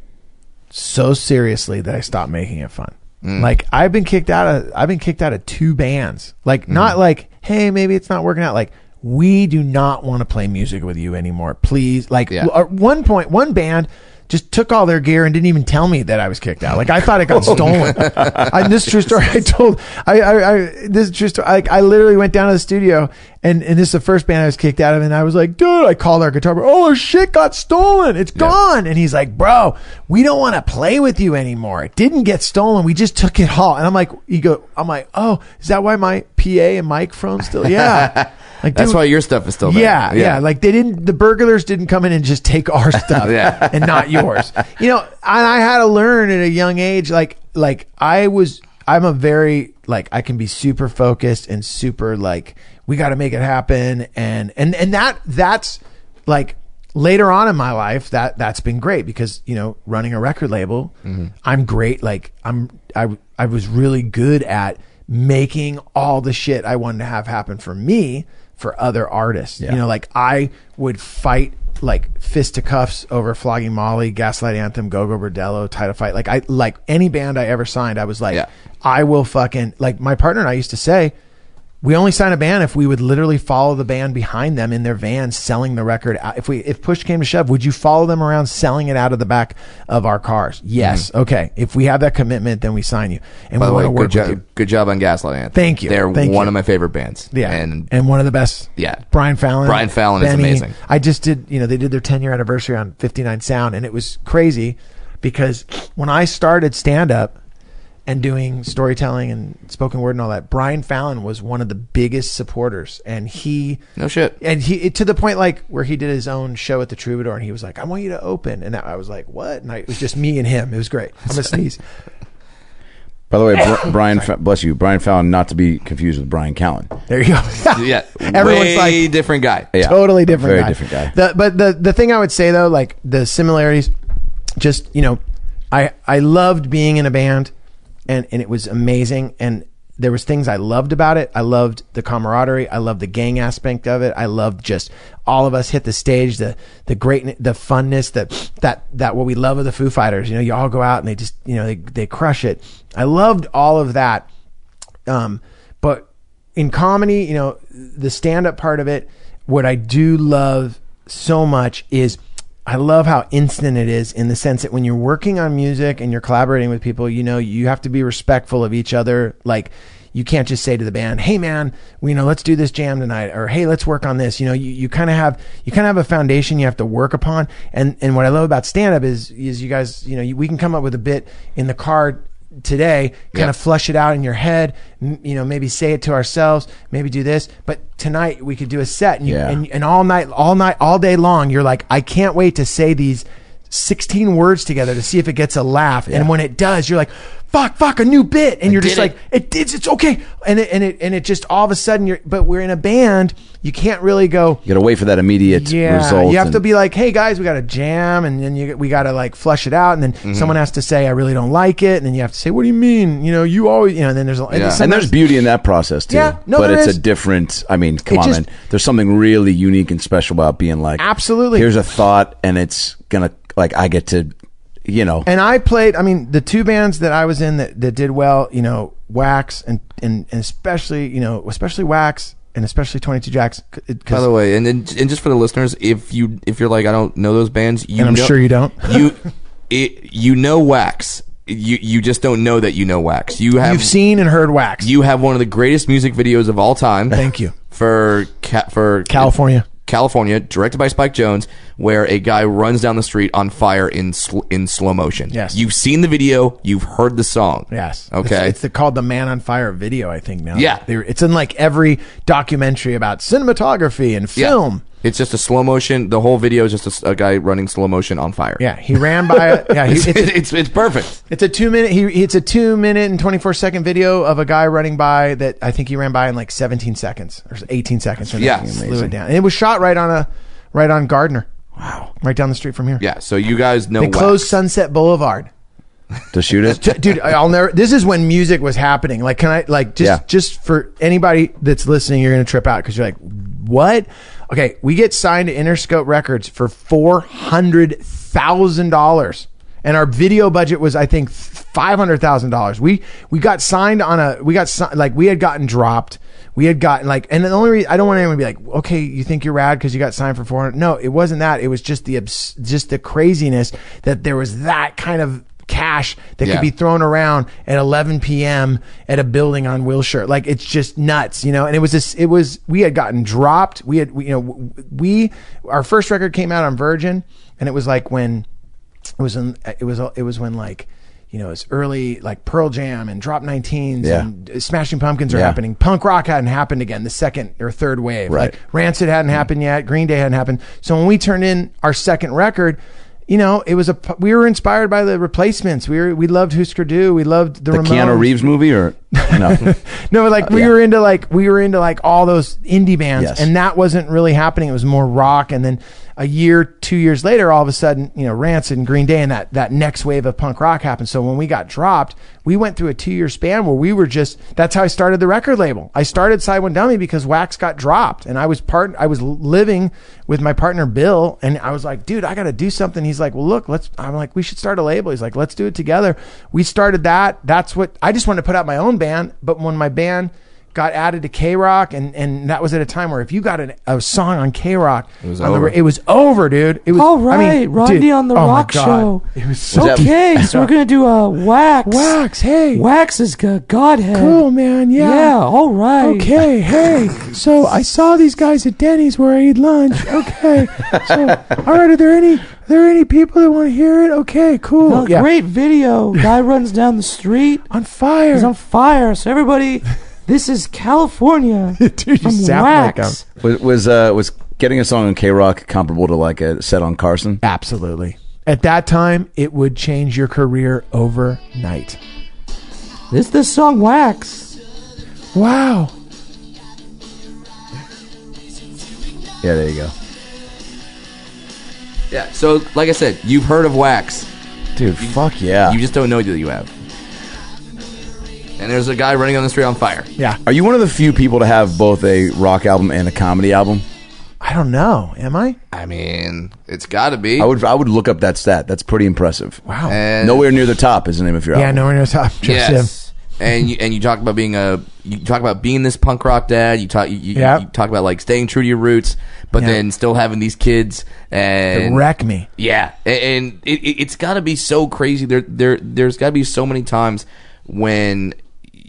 so seriously that I stop making it fun. Like, I've been kicked out of 2 bands. Like, not like, hey, maybe it's not working out. Like, we do not want to play music with you anymore, please. Like, at one point, one band just took all their gear and didn't even tell me that I was kicked out. Like, I thought it got stolen. This true story. I literally went down to the studio and this is the first band I was kicked out of. And I was like, dude, I called our guitar player. Oh, our shit got stolen. It's gone. And he's like, bro, we don't want to play with you anymore. It didn't get stolen. We just took it all. And I'm like, oh, is that why my PA and microphone's still? Yeah. Like, that's why your stuff is still there. Yeah. Like, the burglars didn't come in and just take our stuff and not yours. You know, and I had to learn at a young age, like I'm a very, like, I can be super focused and super, like, we got to make it happen. And that's like, later on in my life, that's been great because, you know, running a record label, I'm great. Like, I was really good at making all the shit I wanted to have happen for me for other artists. You know, like, I would fight, like, fisticuffs over Flogging Molly, Gaslight Anthem, Go-Go Bordello, Title Fight. Like, I, like, any band I ever signed, I was like, I will fucking, like, my partner and I used to say, we only sign a band if we would literally follow the band behind them in their van selling the record. If push came to shove, would you follow them around selling it out of the back of our cars? Yes. Okay. If we have that commitment, then we sign you. And by the way, good job on Gaslight Anthem. Thank you. They're one of my favorite bands. Yeah. And one of the best. Yeah. Brian Fallon is amazing. I just did, you know, they did their 10-year anniversary on 59 Sound, and it was crazy because when I started stand-up and doing storytelling and spoken word and all that, Brian Fallon was one of the biggest supporters, and he to the point, like, where he did his own show at the Troubadour, and he was like, I want you to open, and I was like, what? And it was just me and him. It was great. I'm gonna sneeze. By the way, Brian, bless you, Brian Fallon, not to be confused with Brian Callen. There you go. Yeah, everyone's like a different guy. Yeah. Totally different. Very guy. Different guy. But the thing I would say though, like the similarities, just you know, I loved being in a band, and it was amazing, and there was things I loved about it. I loved the camaraderie. I loved the gang aspect of it. I loved just all of us hit the stage, the great, the funness, that what we love of the Foo Fighters. You know, you all go out and they just, you know, they crush it. I loved all of that. But in comedy, you know, the stand-up part of it, what I do love so much is I love how instant it is, in the sense that when you're working on music and you're collaborating with people, you know, you have to be respectful of each other. Like, you can't just say to the band, hey man, you know, let's do this jam tonight, or hey, let's work on this. You know, you kind of have a foundation you have to work upon. And what I love about stand-up is you guys, you know, we can come up with a bit in the car today, kind of flush it out in your head, you know, maybe say it to ourselves, maybe do this, but tonight we could do a set, and and all night all day long you're like, I can't wait to say these 16 words together to see if it gets a laugh. And when it does, you're like, fuck, a new bit, and you're just like, it's okay, and it just all of a sudden but we're in a band, you can't really go, you gotta wait for that immediate result. You have to be like, hey guys, we gotta jam, and then we gotta like flush it out, and then someone has to say, I really don't like it, and then you have to say, what do you mean? You know, you always, you know, and then there's and there's beauty in that process too. Yeah, no, but it's a different, I mean, come on, man, there's something really unique and special about being like, absolutely, here's a thought, and it's gonna, like, I get to, you know. And I played, I mean, the two bands that I was in that did well, you know, Wax and especially, you know, especially Wax and especially 22 Jacks. By the way, and just for the listeners, if you're like, I don't know those bands, and I'm sure you don't. You know Wax. You just don't know that you know Wax. You've seen and heard Wax. You have one of the greatest music videos of all time. Thank you. For California, directed by Spike Jones, where a guy runs down the street on fire in slow motion. Yes. You've seen the video. You've heard the song. Yes. Okay. It's called the Man on Fire video, I think, now. Yeah. It's in like every documentary about cinematography and film. Yeah. It's just a slow motion. The whole video is just a guy running slow motion on fire. Yeah, he ran by it. Yeah, it's perfect. It's a 2 minute. It's a 2 minute and 24 second video of a guy running by that I think he ran by in like 17 seconds or 18 seconds. Or yeah, slow it down. And it was shot right on Gardner. Wow, right down the street from here. Yeah, so you guys know they closed Sunset Boulevard to shoot it, dude. I'll never. This is when music was happening. Like, can I like just for anybody that's listening, you're gonna trip out because you're like, what? Okay, we get signed to Interscope Records for $400,000, and our video budget was, I think, $500,000. We got signed on a we had gotten dropped. We had gotten like, and the only reason, I don't want anyone to be like, okay, you think you're rad because you got signed for 400. No, it wasn't that. It was just the craziness that there was that kind of cash that could be thrown around at 11 p.m. at a building on Wilshire. Like, it's just nuts, you know. And we had gotten dropped. Our first record came out on Virgin, and it was like when you know, it's early, like Pearl Jam and Drop 19s and Smashing Pumpkins are happening. Punk rock hadn't happened again, the second or third wave. Right. Like Rancid hadn't happened yet. Green Day hadn't happened. So when we turned in our second record, you know, it was we were inspired by the Replacements. We loved Husker Du. We loved the Ramones. Keanu Reeves movie or no? No, but like we were into like all those indie bands, and that wasn't really happening. It was more rock, and then a year, 2 years later, all of a sudden, you know, Rancid and Green Day and that next wave of punk rock happened. So when we got dropped, we went through a 2 year span where we were just, that's how I started the record label. I started Side One Dummy because Wax got dropped, and I was living with my partner Bill, and I was like, dude, I got to do something. He's like, well, look, I'm like, we should start a label. He's like, let's do it together. We started that. That's what I just wanted to put out my own band. But when my band got added to K-Rock, and that was at a time where if you got a song on K-Rock, it was over, dude. It was all right. I mean, Rodney dude, on the Rock Show. It was so okay. So we're gonna do a Wax. Wax, hey, Wax is Godhead. Cool, man. Yeah. Yeah. All right. Okay. Hey. So I saw these guys at Denny's where I eat lunch. Okay. So all right. Are there any people that want to hear it? Okay, cool. No, yeah. Great video. Guy runs down the street on fire. He's on fire. So everybody. This is California. Dude, you sound like him. Was getting a song on K-Rock comparable to like a set on Carson? Absolutely. At that time, it would change your career overnight. It's this song, Wax. Wow. Yeah, there you go. Yeah, so, like I said, you've heard of Wax. Dude, fuck yeah. You just don't know that you have. And there's a guy running on the street on fire. Yeah. Are you one of the few people to have both a rock album and a comedy album? I don't know. Am I? I mean, it's got to be. I would look up that stat. That's pretty impressive. Wow. And Nowhere Near the Top is the name of your album. Yeah, Nowhere Near the Top. Yes. And you talk about being this punk rock dad. You talk about like staying true to your roots, but then still having these kids and wreck me. Yeah. And it's got to be so crazy. There's got to be so many times when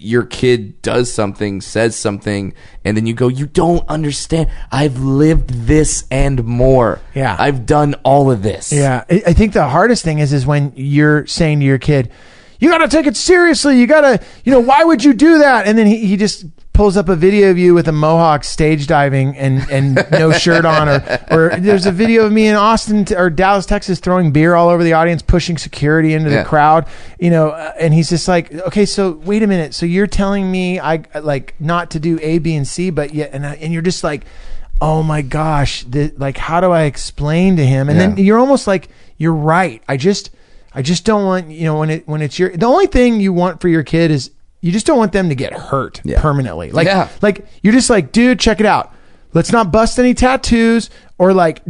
your kid does something, says something, and then you go, you don't understand. I've lived this and more. Yeah. I've done all of this. Yeah. I think the hardest thing is when you're saying to your kid, you got to take it seriously. You got to, why would you do that? And then he just pulls up a video of you with a mohawk stage diving and no shirt on. Or there's a video of me in Austin or Dallas, Texas, throwing beer all over the audience, pushing security into the crowd, and he's just like, okay, so wait a minute. So you're telling me I like not to do A, B, and C, but yet, and you're just like, oh my gosh, like, how do I explain to him? And then you're almost like, you're right. I just don't want, when it's the only thing you want for your kid is, you just don't want them to get hurt permanently. Like you're just like, dude, check it out. Let's not bust any tattoos or like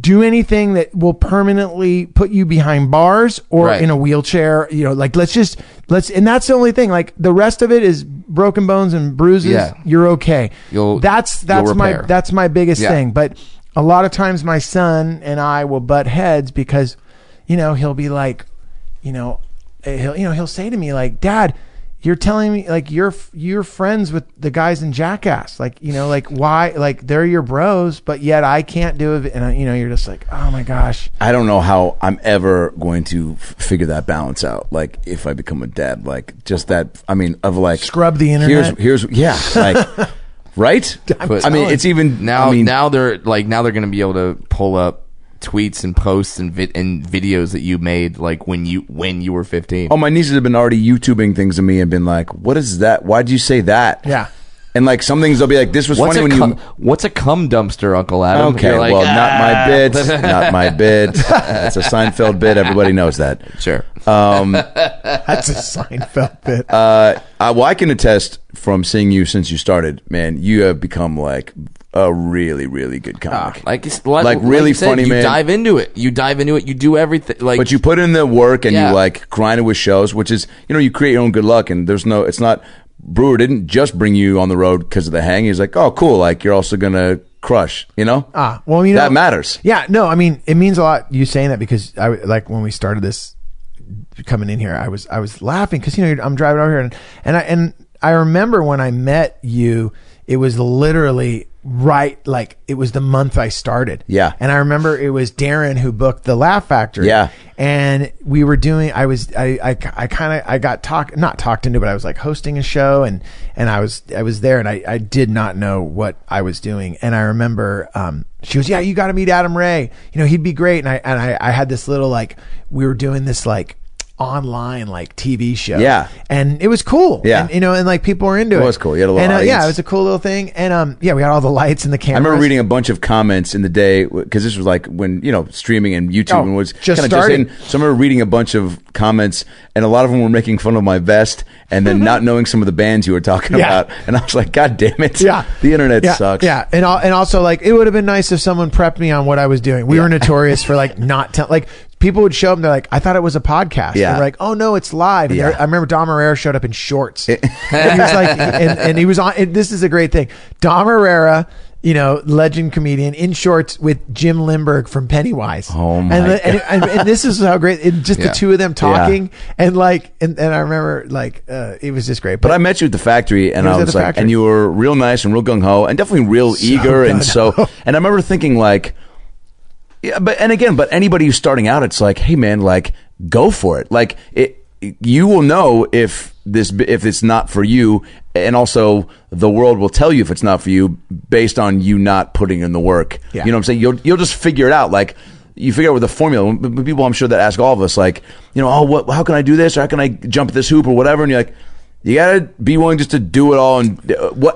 do anything that will permanently put you behind bars or in a wheelchair. And that's the only thing. Like the rest of it is broken bones and bruises. Yeah. You're okay. That's my biggest thing. But a lot of times my son and I will butt heads because, he'll be like, he'll say to me like, Dad, you're telling me like you're friends with the guys in Jackass, why, like they're your bros, but yet I can't do it. And you're just like, oh my gosh, I don't know how I'm ever going to figure that balance out. Like if I become a dad, like just that, I mean, of like scrub the internet. Here's yeah, like right. I mean, it's even now. Now they're going to be able to pull up tweets and posts and videos that you made like when you were 15. Oh, my nieces have been already YouTubing things of me and been like, what is that? Why'd you say that? Yeah. And like some things they'll be like, this was funny when you... What's a cum dumpster, Uncle Adam? Okay, like, well, not my bit. That's a Seinfeld bit. Everybody knows that. Sure. That's a Seinfeld bit. I can attest from seeing you since you started, man, you have become like... a really, really good comic. Like really said, funny, man. You dive into it. You do everything. Like, but you put in the work and you like grind it with shows, which is, you create your own good luck. And there's no, it's not, Brewer didn't just bring you on the road because of the hang. He's like, oh, cool. Like, you're also going to crush, well, that matters. Yeah. No, I mean, it means a lot you saying that because I like when we started this coming in here, I was laughing because, I'm driving over here and I remember when I met you, it was literally, right, like it was the month I started. Yeah. And I remember it was Darren who booked the Laugh Factory. Yeah. And we were doing, I got talked into, but I was like hosting a show and I was there and I did not know what I was doing. And I remember, she goes, yeah, you got to meet Adam Ray. He'd be great. And I had this little, like, we were doing this like online like TV show. Yeah. And it was cool. Yeah. And, and like people were into it. It was cool. You had a little audience. Yeah, it was a cool little thing. And we got all the lights and the cameras. I remember reading a bunch of comments in the day because this was like when, streaming and YouTube was just starting. So I remember reading a bunch of comments and a lot of them were making fun of my vest and then not knowing some of the bands you were talking about. And I was like, God damn it. Yeah. The internet sucks. Yeah. And also like, it would have been nice if someone prepped me on what I was doing. We were notorious for like not telling, like, people would show up and they're like, I thought it was a podcast. Yeah. And they're like, oh no, it's live. Yeah. I remember Dom Herrera showed up in shorts. And he was like, and he was on, and this is a great thing. Dom Herrera, legend comedian in shorts with Jim Lindbergh from Pennywise. Oh my God. And this is how great, the two of them talking and like, and I remember like, it was just great. But I met you at the factory and I was like, and you were real nice and real gung-ho and definitely real eager. And I remember thinking like, yeah, but anybody who's starting out, it's like, hey man, like go for it. Like you will know if it's not for you, and also the world will tell you if it's not for you based on you not putting in the work. Yeah. You know what I'm saying? You'll just figure it out. Like you figure out with the formula. People I'm sure that ask all of us, like, how can I do this? Or how can I jump this hoop or whatever? And you're like, You got to be willing just to do it all.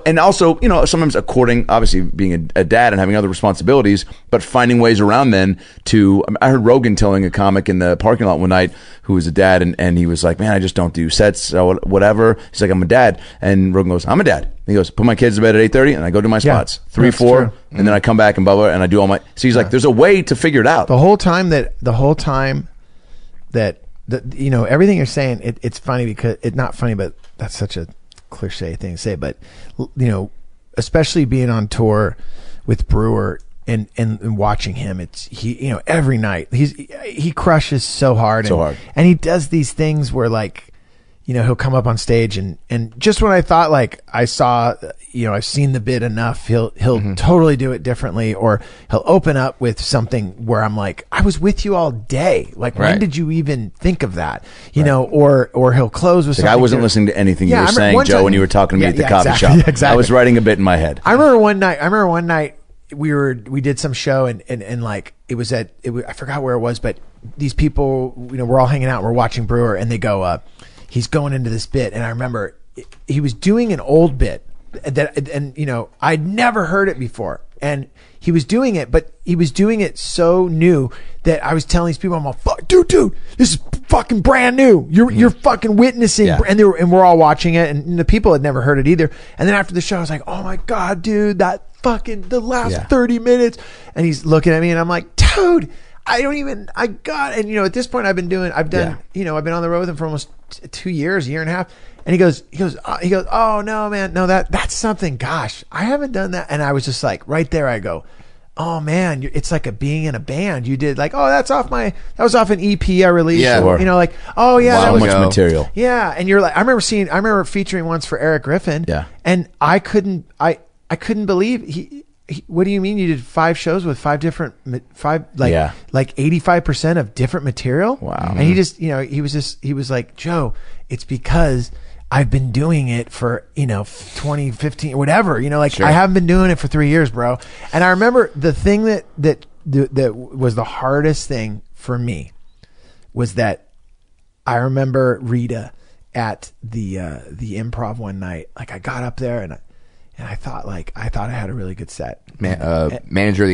And also, you know, sometimes according, obviously being a dad and having other responsibilities, but finding ways around then to, I heard Rogan telling a comic in the parking lot one night who was a dad, and he was like, man, I just don't do sets, whatever. He's like, I'm a dad. And Rogan goes, I'm a dad. And he goes, put my kids to bed at 8:30 and I go do my spots. 3, 4. True. And then I come back and blah, blah, and I do all my, so he's like, there's a way to figure it out. The whole time that you know, everything you're saying, it's funny because it's not funny, but that's such a cliche thing to say. But, you know, especially being on tour with Brewer and watching him, you know, every night he crushes so hard. And he does these things where, like, you know, he'll come up on stage and just when I thought, like, I saw, you know, I've seen the bit enough, he'll totally do it differently, or he'll open up with something where I'm like, I was with you all day. Like, when did you even think of that? You know, or he'll close with like something. I wasn't listening to anything you were saying, Joe, when you were talking to me at the coffee shop. Exactly. I was writing a bit in my head. I remember one night we did some show and like, I forgot where it was, but these people, you know, we're all hanging out, we're watching Brewer, and they go, he's going into this bit, and I remember he was doing an old bit that, and you know, I'd never heard it before, and he was doing it, but he was doing it so new that I was telling these people, I'm like, "Fuck, dude, this is fucking brand new. You're fucking witnessing," and we're all watching it, and the people had never heard it either. And then after the show, I was like, "Oh my god, dude, that fucking the last 30 minutes," and he's looking at me, and I'm like, "Dude, and you know, at this point I've been on the road with him for almost 2 years, a year and a half." And he goes, "Oh no, man, no, that's something. Gosh, I haven't done that." And I was just like, right there, I go, "Oh man, it's like being in a band. You did like, oh, that was off an EP I released. Yeah, or, you know, like, oh yeah, that was much material. Yeah." And you're like, I remember featuring once for Eric Griffin. Yeah, and I couldn't believe what do you mean you did 5 shows with like 85% of different material? Wow. And he just, you know, he was like, "Joe, it's because I've been doing it for, you know, 2015, whatever, you know, like I haven't been doing it for 3 years, bro." And I remember the thing that was the hardest thing for me was that I remember Rita at the improv one night, like I got up there and I thought, like, I had a really good set. Manager of the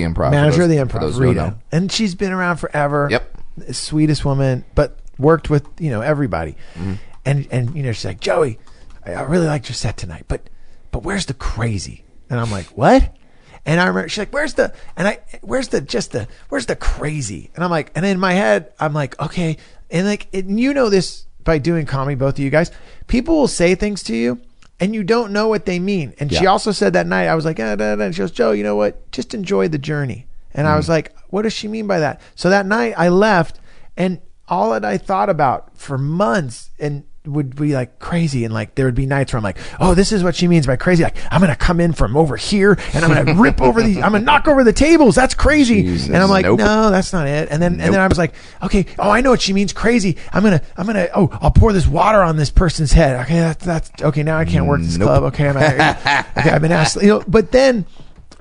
Improv. Rita. And she's been around forever. Yep. Sweetest woman, but worked with, you know, everybody. Mm-hmm. And you know, she's like, "Joey, I really liked your set tonight, but where's the crazy?" And I'm like, "What?" And I remember she's like, "Where's the crazy?" And I'm like, and in my head, I'm like, okay. And like, you know this by doing comedy, both of you guys, people will say things to you, and you don't know what they mean. And she also said that night, I was like, and she goes, "Joe, you know what? Just enjoy the journey." And I was like, what does she mean by that? So that night I left, and all that I thought about for months and would be like crazy. And like, there would be nights where I'm like, "Oh, this is what she means by crazy. Like, I'm going to come in from over here and I'm going to rip over these, I'm going to knock over the tables. That's crazy." Jesus, and I'm like, "No, that's not it." And then, and then I was like, "Okay. Oh, I know what she means. Crazy. I'm going to, I'll pour this water on this person's head. Okay. That's okay. Now I can't work this club. Okay. I'm out here. Okay. I've been asked, you know." But then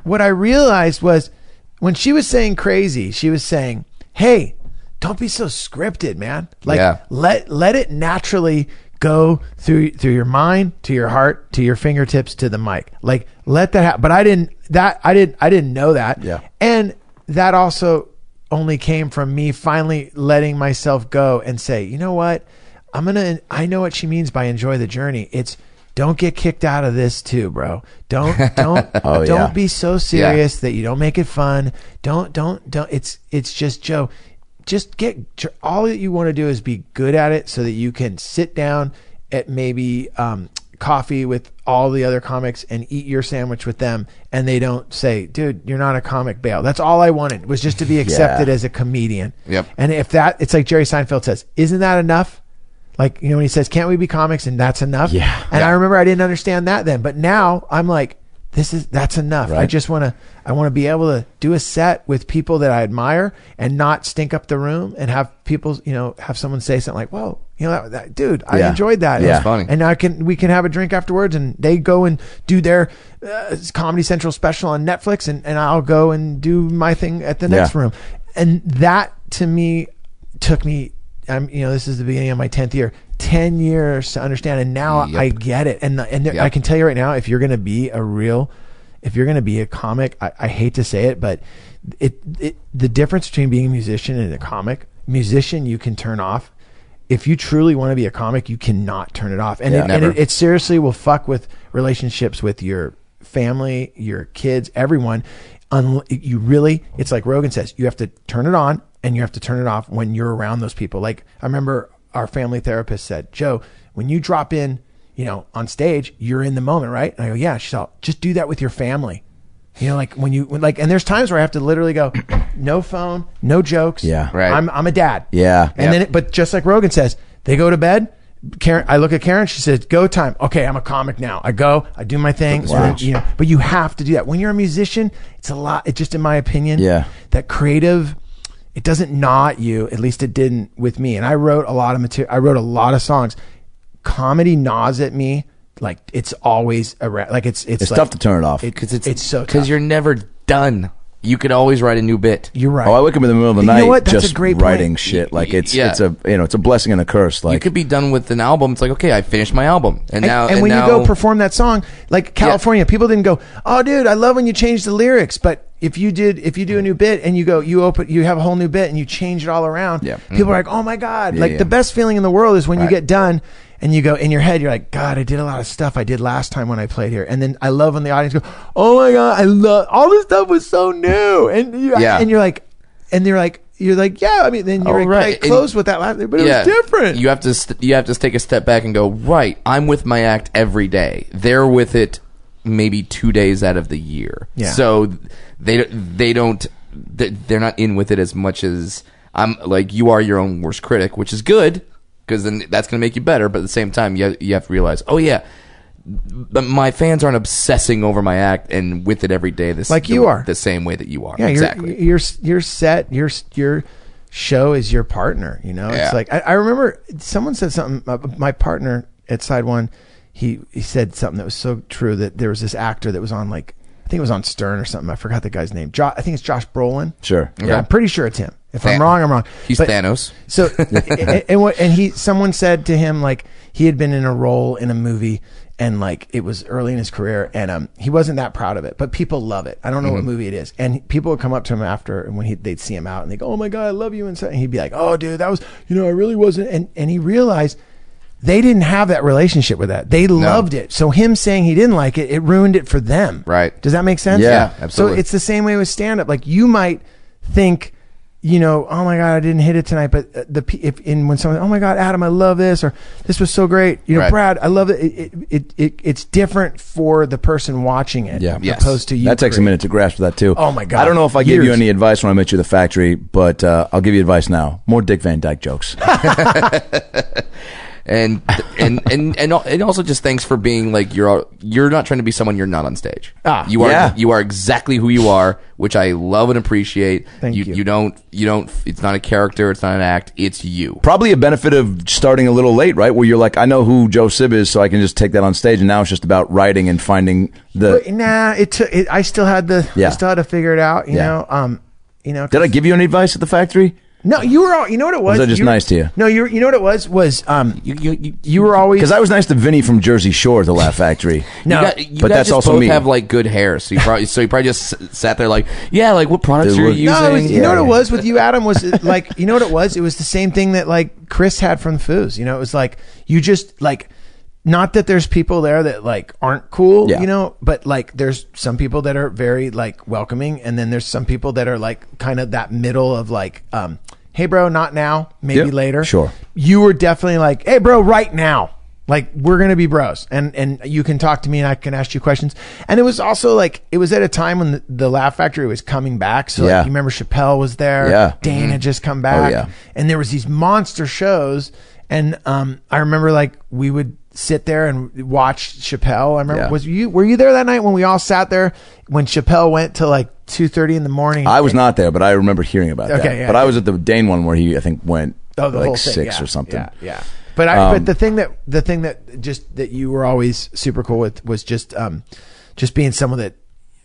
what I realized was when she was saying crazy, she was saying, "Hey, don't be so scripted, man. Like, let it naturally go through your mind, to your heart, to your fingertips, to the mic. Like, let that happen." But I didn't know that. Yeah. And that also only came from me finally letting myself go and say, "You know what? I know what she means by enjoy the journey. It's don't get kicked out of this too, bro. Don't don't be so serious that you don't make it fun. Don't it's just, Joe, just get all that you want to do is be good at it so that you can sit down at maybe coffee with all the other comics and eat your sandwich with them, and they don't say, 'Dude, you're not a comic, bail.'" That's all I wanted, was just to be accepted as a comedian. Yep. And if that, it's like Jerry Seinfeld says, "Isn't that enough?" Like, you know, when he says, "Can't we be comics and that's enough?" Yeah. And I remember I didn't understand that then, but now I'm like, that's enough. Right. I want to be able to do a set with people that I admire and not stink up the room and have people, you know, have someone say something like, "Whoa, you know, that dude, I enjoyed that. It was funny." And now we can have a drink afterwards, and they go and do their Comedy Central special on Netflix, and I'll go and do my thing at the next room. And that to me took me, this is the beginning of my 10th year. 10 years to understand, and now I get it. And I can tell you right now, if you're going to be a real, if you're going to be a comic, I hate to say it, but the difference between being a musician and a comic, musician you can turn off. If you truly want to be a comic, you cannot turn it off. And, it seriously will fuck with relationships with your family, your kids, everyone. It's like Rogan says, you have to turn it on and you have to turn it off when you're around those people. Like, I remember our family therapist said, Joe, when you drop in, on stage, you're in the moment, right? And I go, yeah. She's all, just do that with your family. Like and there's times where I have to literally go, no phone, no jokes. Yeah. Right. I'm a dad. Yeah. And then, but just like Rogan says, they go to bed. Karen, I look at Karen, she says, go time. Okay. I'm a comic now. I go, I do my thing. Wow. But you have to do that. When you're a musician, it's a lot. It's just, in my opinion, that creative, it doesn't gnaw at you. At least it didn't with me. And I wrote a lot of material. I wrote a lot of songs. Comedy gnaws at me. Like, it's always around. Like, it's tough to turn it off because it's so tough. Because you're never done. You could always write a new bit. You're right. Oh, I wake up in the middle of the night just writing shit. Like, it's a blessing and a curse. Like, you could be done with an album. It's like, okay, I finished my album, and now you go perform that song, like California, people didn't go, oh, dude, I love when you change the lyrics. But if you do a new bit and you have a whole new bit and you change it all around, people are like, oh my god, the best feeling in the world is when you get done. And you go, in your head, you're like, God, I did a lot of stuff I did last time when I played here. And then I love when the audience go, oh my God, I love, all this stuff was so new. And you're like, I mean, then you're like, close with that laughter, but it was different. You have to take a step back and go, right, I'm with my act every day. They're with it maybe 2 days out of the year. Yeah. So they're not in with it as much as I'm. Like, you are your own worst critic, which is good, because then that's going to make you better. But at the same time, you have to realize, my fans aren't obsessing over my act and with it every day. The same way that you are. Yeah, exactly. Your set, your show is your partner. It's like I remember someone said something. My partner at Side One, he said something that was so true, that there was this actor that was on, like, I think it was on Stern or something. I forgot the guy's name. I think it's Josh Brolin. Sure. Yeah, okay. I'm pretty sure it's him. If I'm wrong, I'm wrong. But Thanos. So, someone said to him, like, he had been in a role in a movie, and like, it was early in his career, and he wasn't that proud of it, but people love it. I don't know what movie it is, and people would come up to him after, and when they'd see him out, and they go, "Oh my God, I love you," and so he'd be like, "Oh, dude, that was, I really wasn't," and he realized they didn't have that relationship with that. They loved it, so him saying he didn't like it, it ruined it for them. Right? Does that make sense? Yeah, absolutely. So it's the same way with stand up. Like, you might think, oh my God, I didn't hit it tonight. But when someone, oh my God, Adam, I love this, or this was so great. Brad, I love it. It's different for the person watching it, as opposed to you. That takes a minute to grasp that too. Oh my God! I don't know if I gave you any advice when I met you at the factory, but I'll give you advice now. More Dick Van Dyke jokes. And also, just thanks for being like, you're not trying to be someone you're not on stage. You are exactly who you are, which I love and appreciate. Thank you. You don't. It's not a character. It's not an act. It's you. Probably a benefit of starting a little late, right? Where you're like, I know who Joe Sib is, so I can just take that on stage. And now it's just about writing and finding the. Nah, it took. I still had to figure it out. Did I give you any advice at the factory? No, you were all. You know what it was? Was I just nice to you? No, you know what it was? Was you were always, because I was nice to Vinny from Jersey Shore, the Laugh Factory. No, but that's also me. You have like good hair, so you probably just sat there like, like, what products are you using? You know what it was with you, Adam? Was it, like, you know what it was? It was the same thing that like Chris had from Foos. It was like, you just like. Not that there's people there that like aren't cool, but like there's some people that are very like welcoming, and then there's some people that are like kind of that middle of like, hey bro, not now, maybe later. Sure. You were definitely like, hey bro, right now. Like, we're going to be bros, and you can talk to me and I can ask you questions. And it was also like, it was at a time when the Laugh Factory was coming back. So like, you remember Chappelle was there. Yeah. Dane had just come back. Oh, yeah. And there was these monster shows. And I remember like we would sit there and watch Chappelle. I remember, were you there that night when we all sat there when Chappelle went to like 2:30 in the morning? I was not there, but I remember hearing about that. Yeah, but I was at the Dane one where he, I think, went like 6 or something. Yeah. But but the thing that you were always super cool with was just being someone that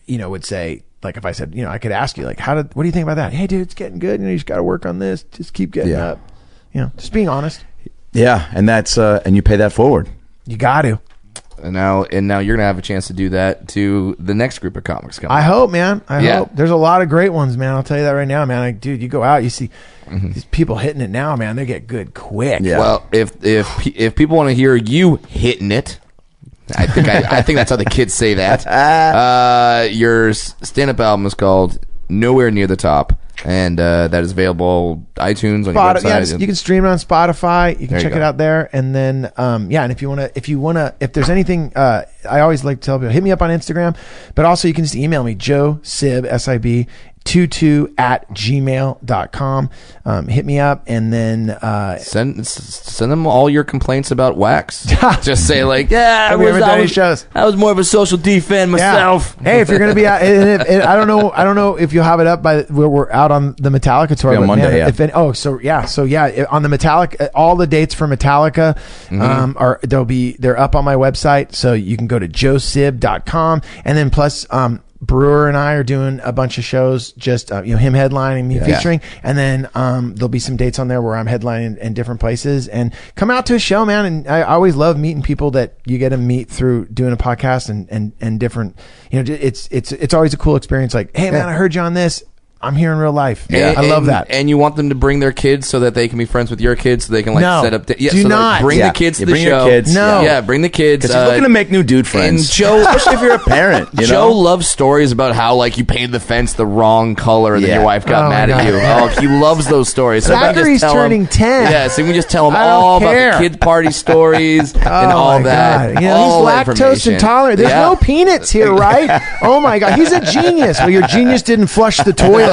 would say, like, if I said, I could ask you like, what do you think about that? Hey dude, it's getting good. You just got to work on this. Just keep getting up. Just being honest. Yeah, and that's and you pay that forward. You got to. And now you're gonna have a chance to do that to the next group of comics coming. I hope, man. I hope there's a lot of great ones, man. I'll tell you that right now, man. Like, dude, you go out, you see these people hitting it now, man. They get good quick. Yeah. Well, if people want to hear you hitting it, I think that's how the kids say that. Your stand-up album is called Nowhere Near the Top, and that is available iTunes on your website. Yeah, you can stream it on Spotify. You can check it out there, and then and if there's anything, I always like to tell people, hit me up on Instagram, but also you can just email me, Joe Sib, SIB 22 at gmail.com. Hit me up, and then send them all your complaints about Wax. Just say like, I was more of a social defend myself. Yeah. Hey, if you're gonna be out, I don't know if you'll have it up by where we're out on the Metallica tour on Monday. Man, yeah. On the Metallica, all the dates for Metallica they're up on my website, so you can go to joesib.com, and then plus Brewer and I are doing a bunch of shows, just him headlining, me featuring, and then there'll be some dates on there where I'm headlining in different places. And come out to a show, man. And I always love meeting people that you get to meet through doing a podcast and different. It's always a cool experience. Like, hey, man, I heard you on this. I'm here in real life. Yeah, I love that. And you want them to bring their kids so that they can be friends with your kids, so they can set up. Bring the kids to the show. No, yeah, bring the kids. Because he's looking to make new dude friends. And Joe, especially if you're a parent, Joe loves stories about how like you painted the fence the wrong color, and then your wife got mad at you. Oh, he loves those stories. So Zachary's turning 10. Yeah, so we can just tell him all about the kid party stories and all that. Yeah, he's lactose intolerant. There's no peanuts here, right? Oh my God, he's a genius. Well, your genius didn't flush the toilet.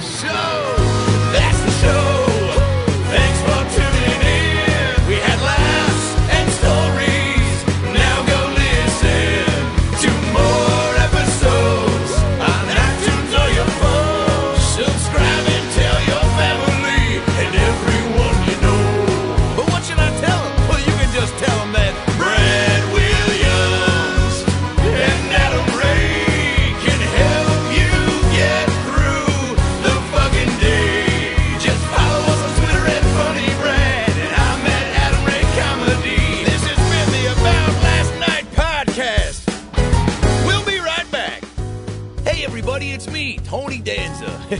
So that's the show. Thanks for tuning in. We had laughs and stories. Now go listen to more episodes on iTunes or your phone. Subscribe and tell your family and everyone you know. But what should I tell them? Well, you can just tell them that Brad Williams and Adam Tony Danza.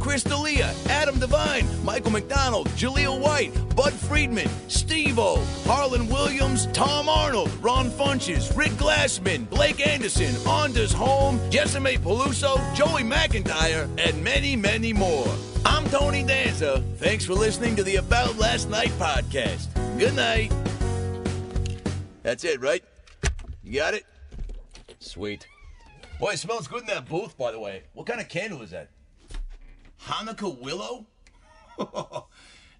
Chris D'Elia, Adam Devine, Michael McDonald, Jaleel White, Bud Friedman, Steve-O, Harlan Williams, Tom Arnold, Ron Funches, Rick Glassman, Blake Anderson, Anders Holm, Jessime Peluso, Joey McIntyre, and many, many more. I'm Tony Danza. Thanks for listening to the About Last Night podcast. Good night. That's it, right? You got it? Sweet. Boy, it smells good in that booth, by the way. What kind of candle is that? Hanukkah willow?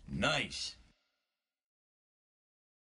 Nice.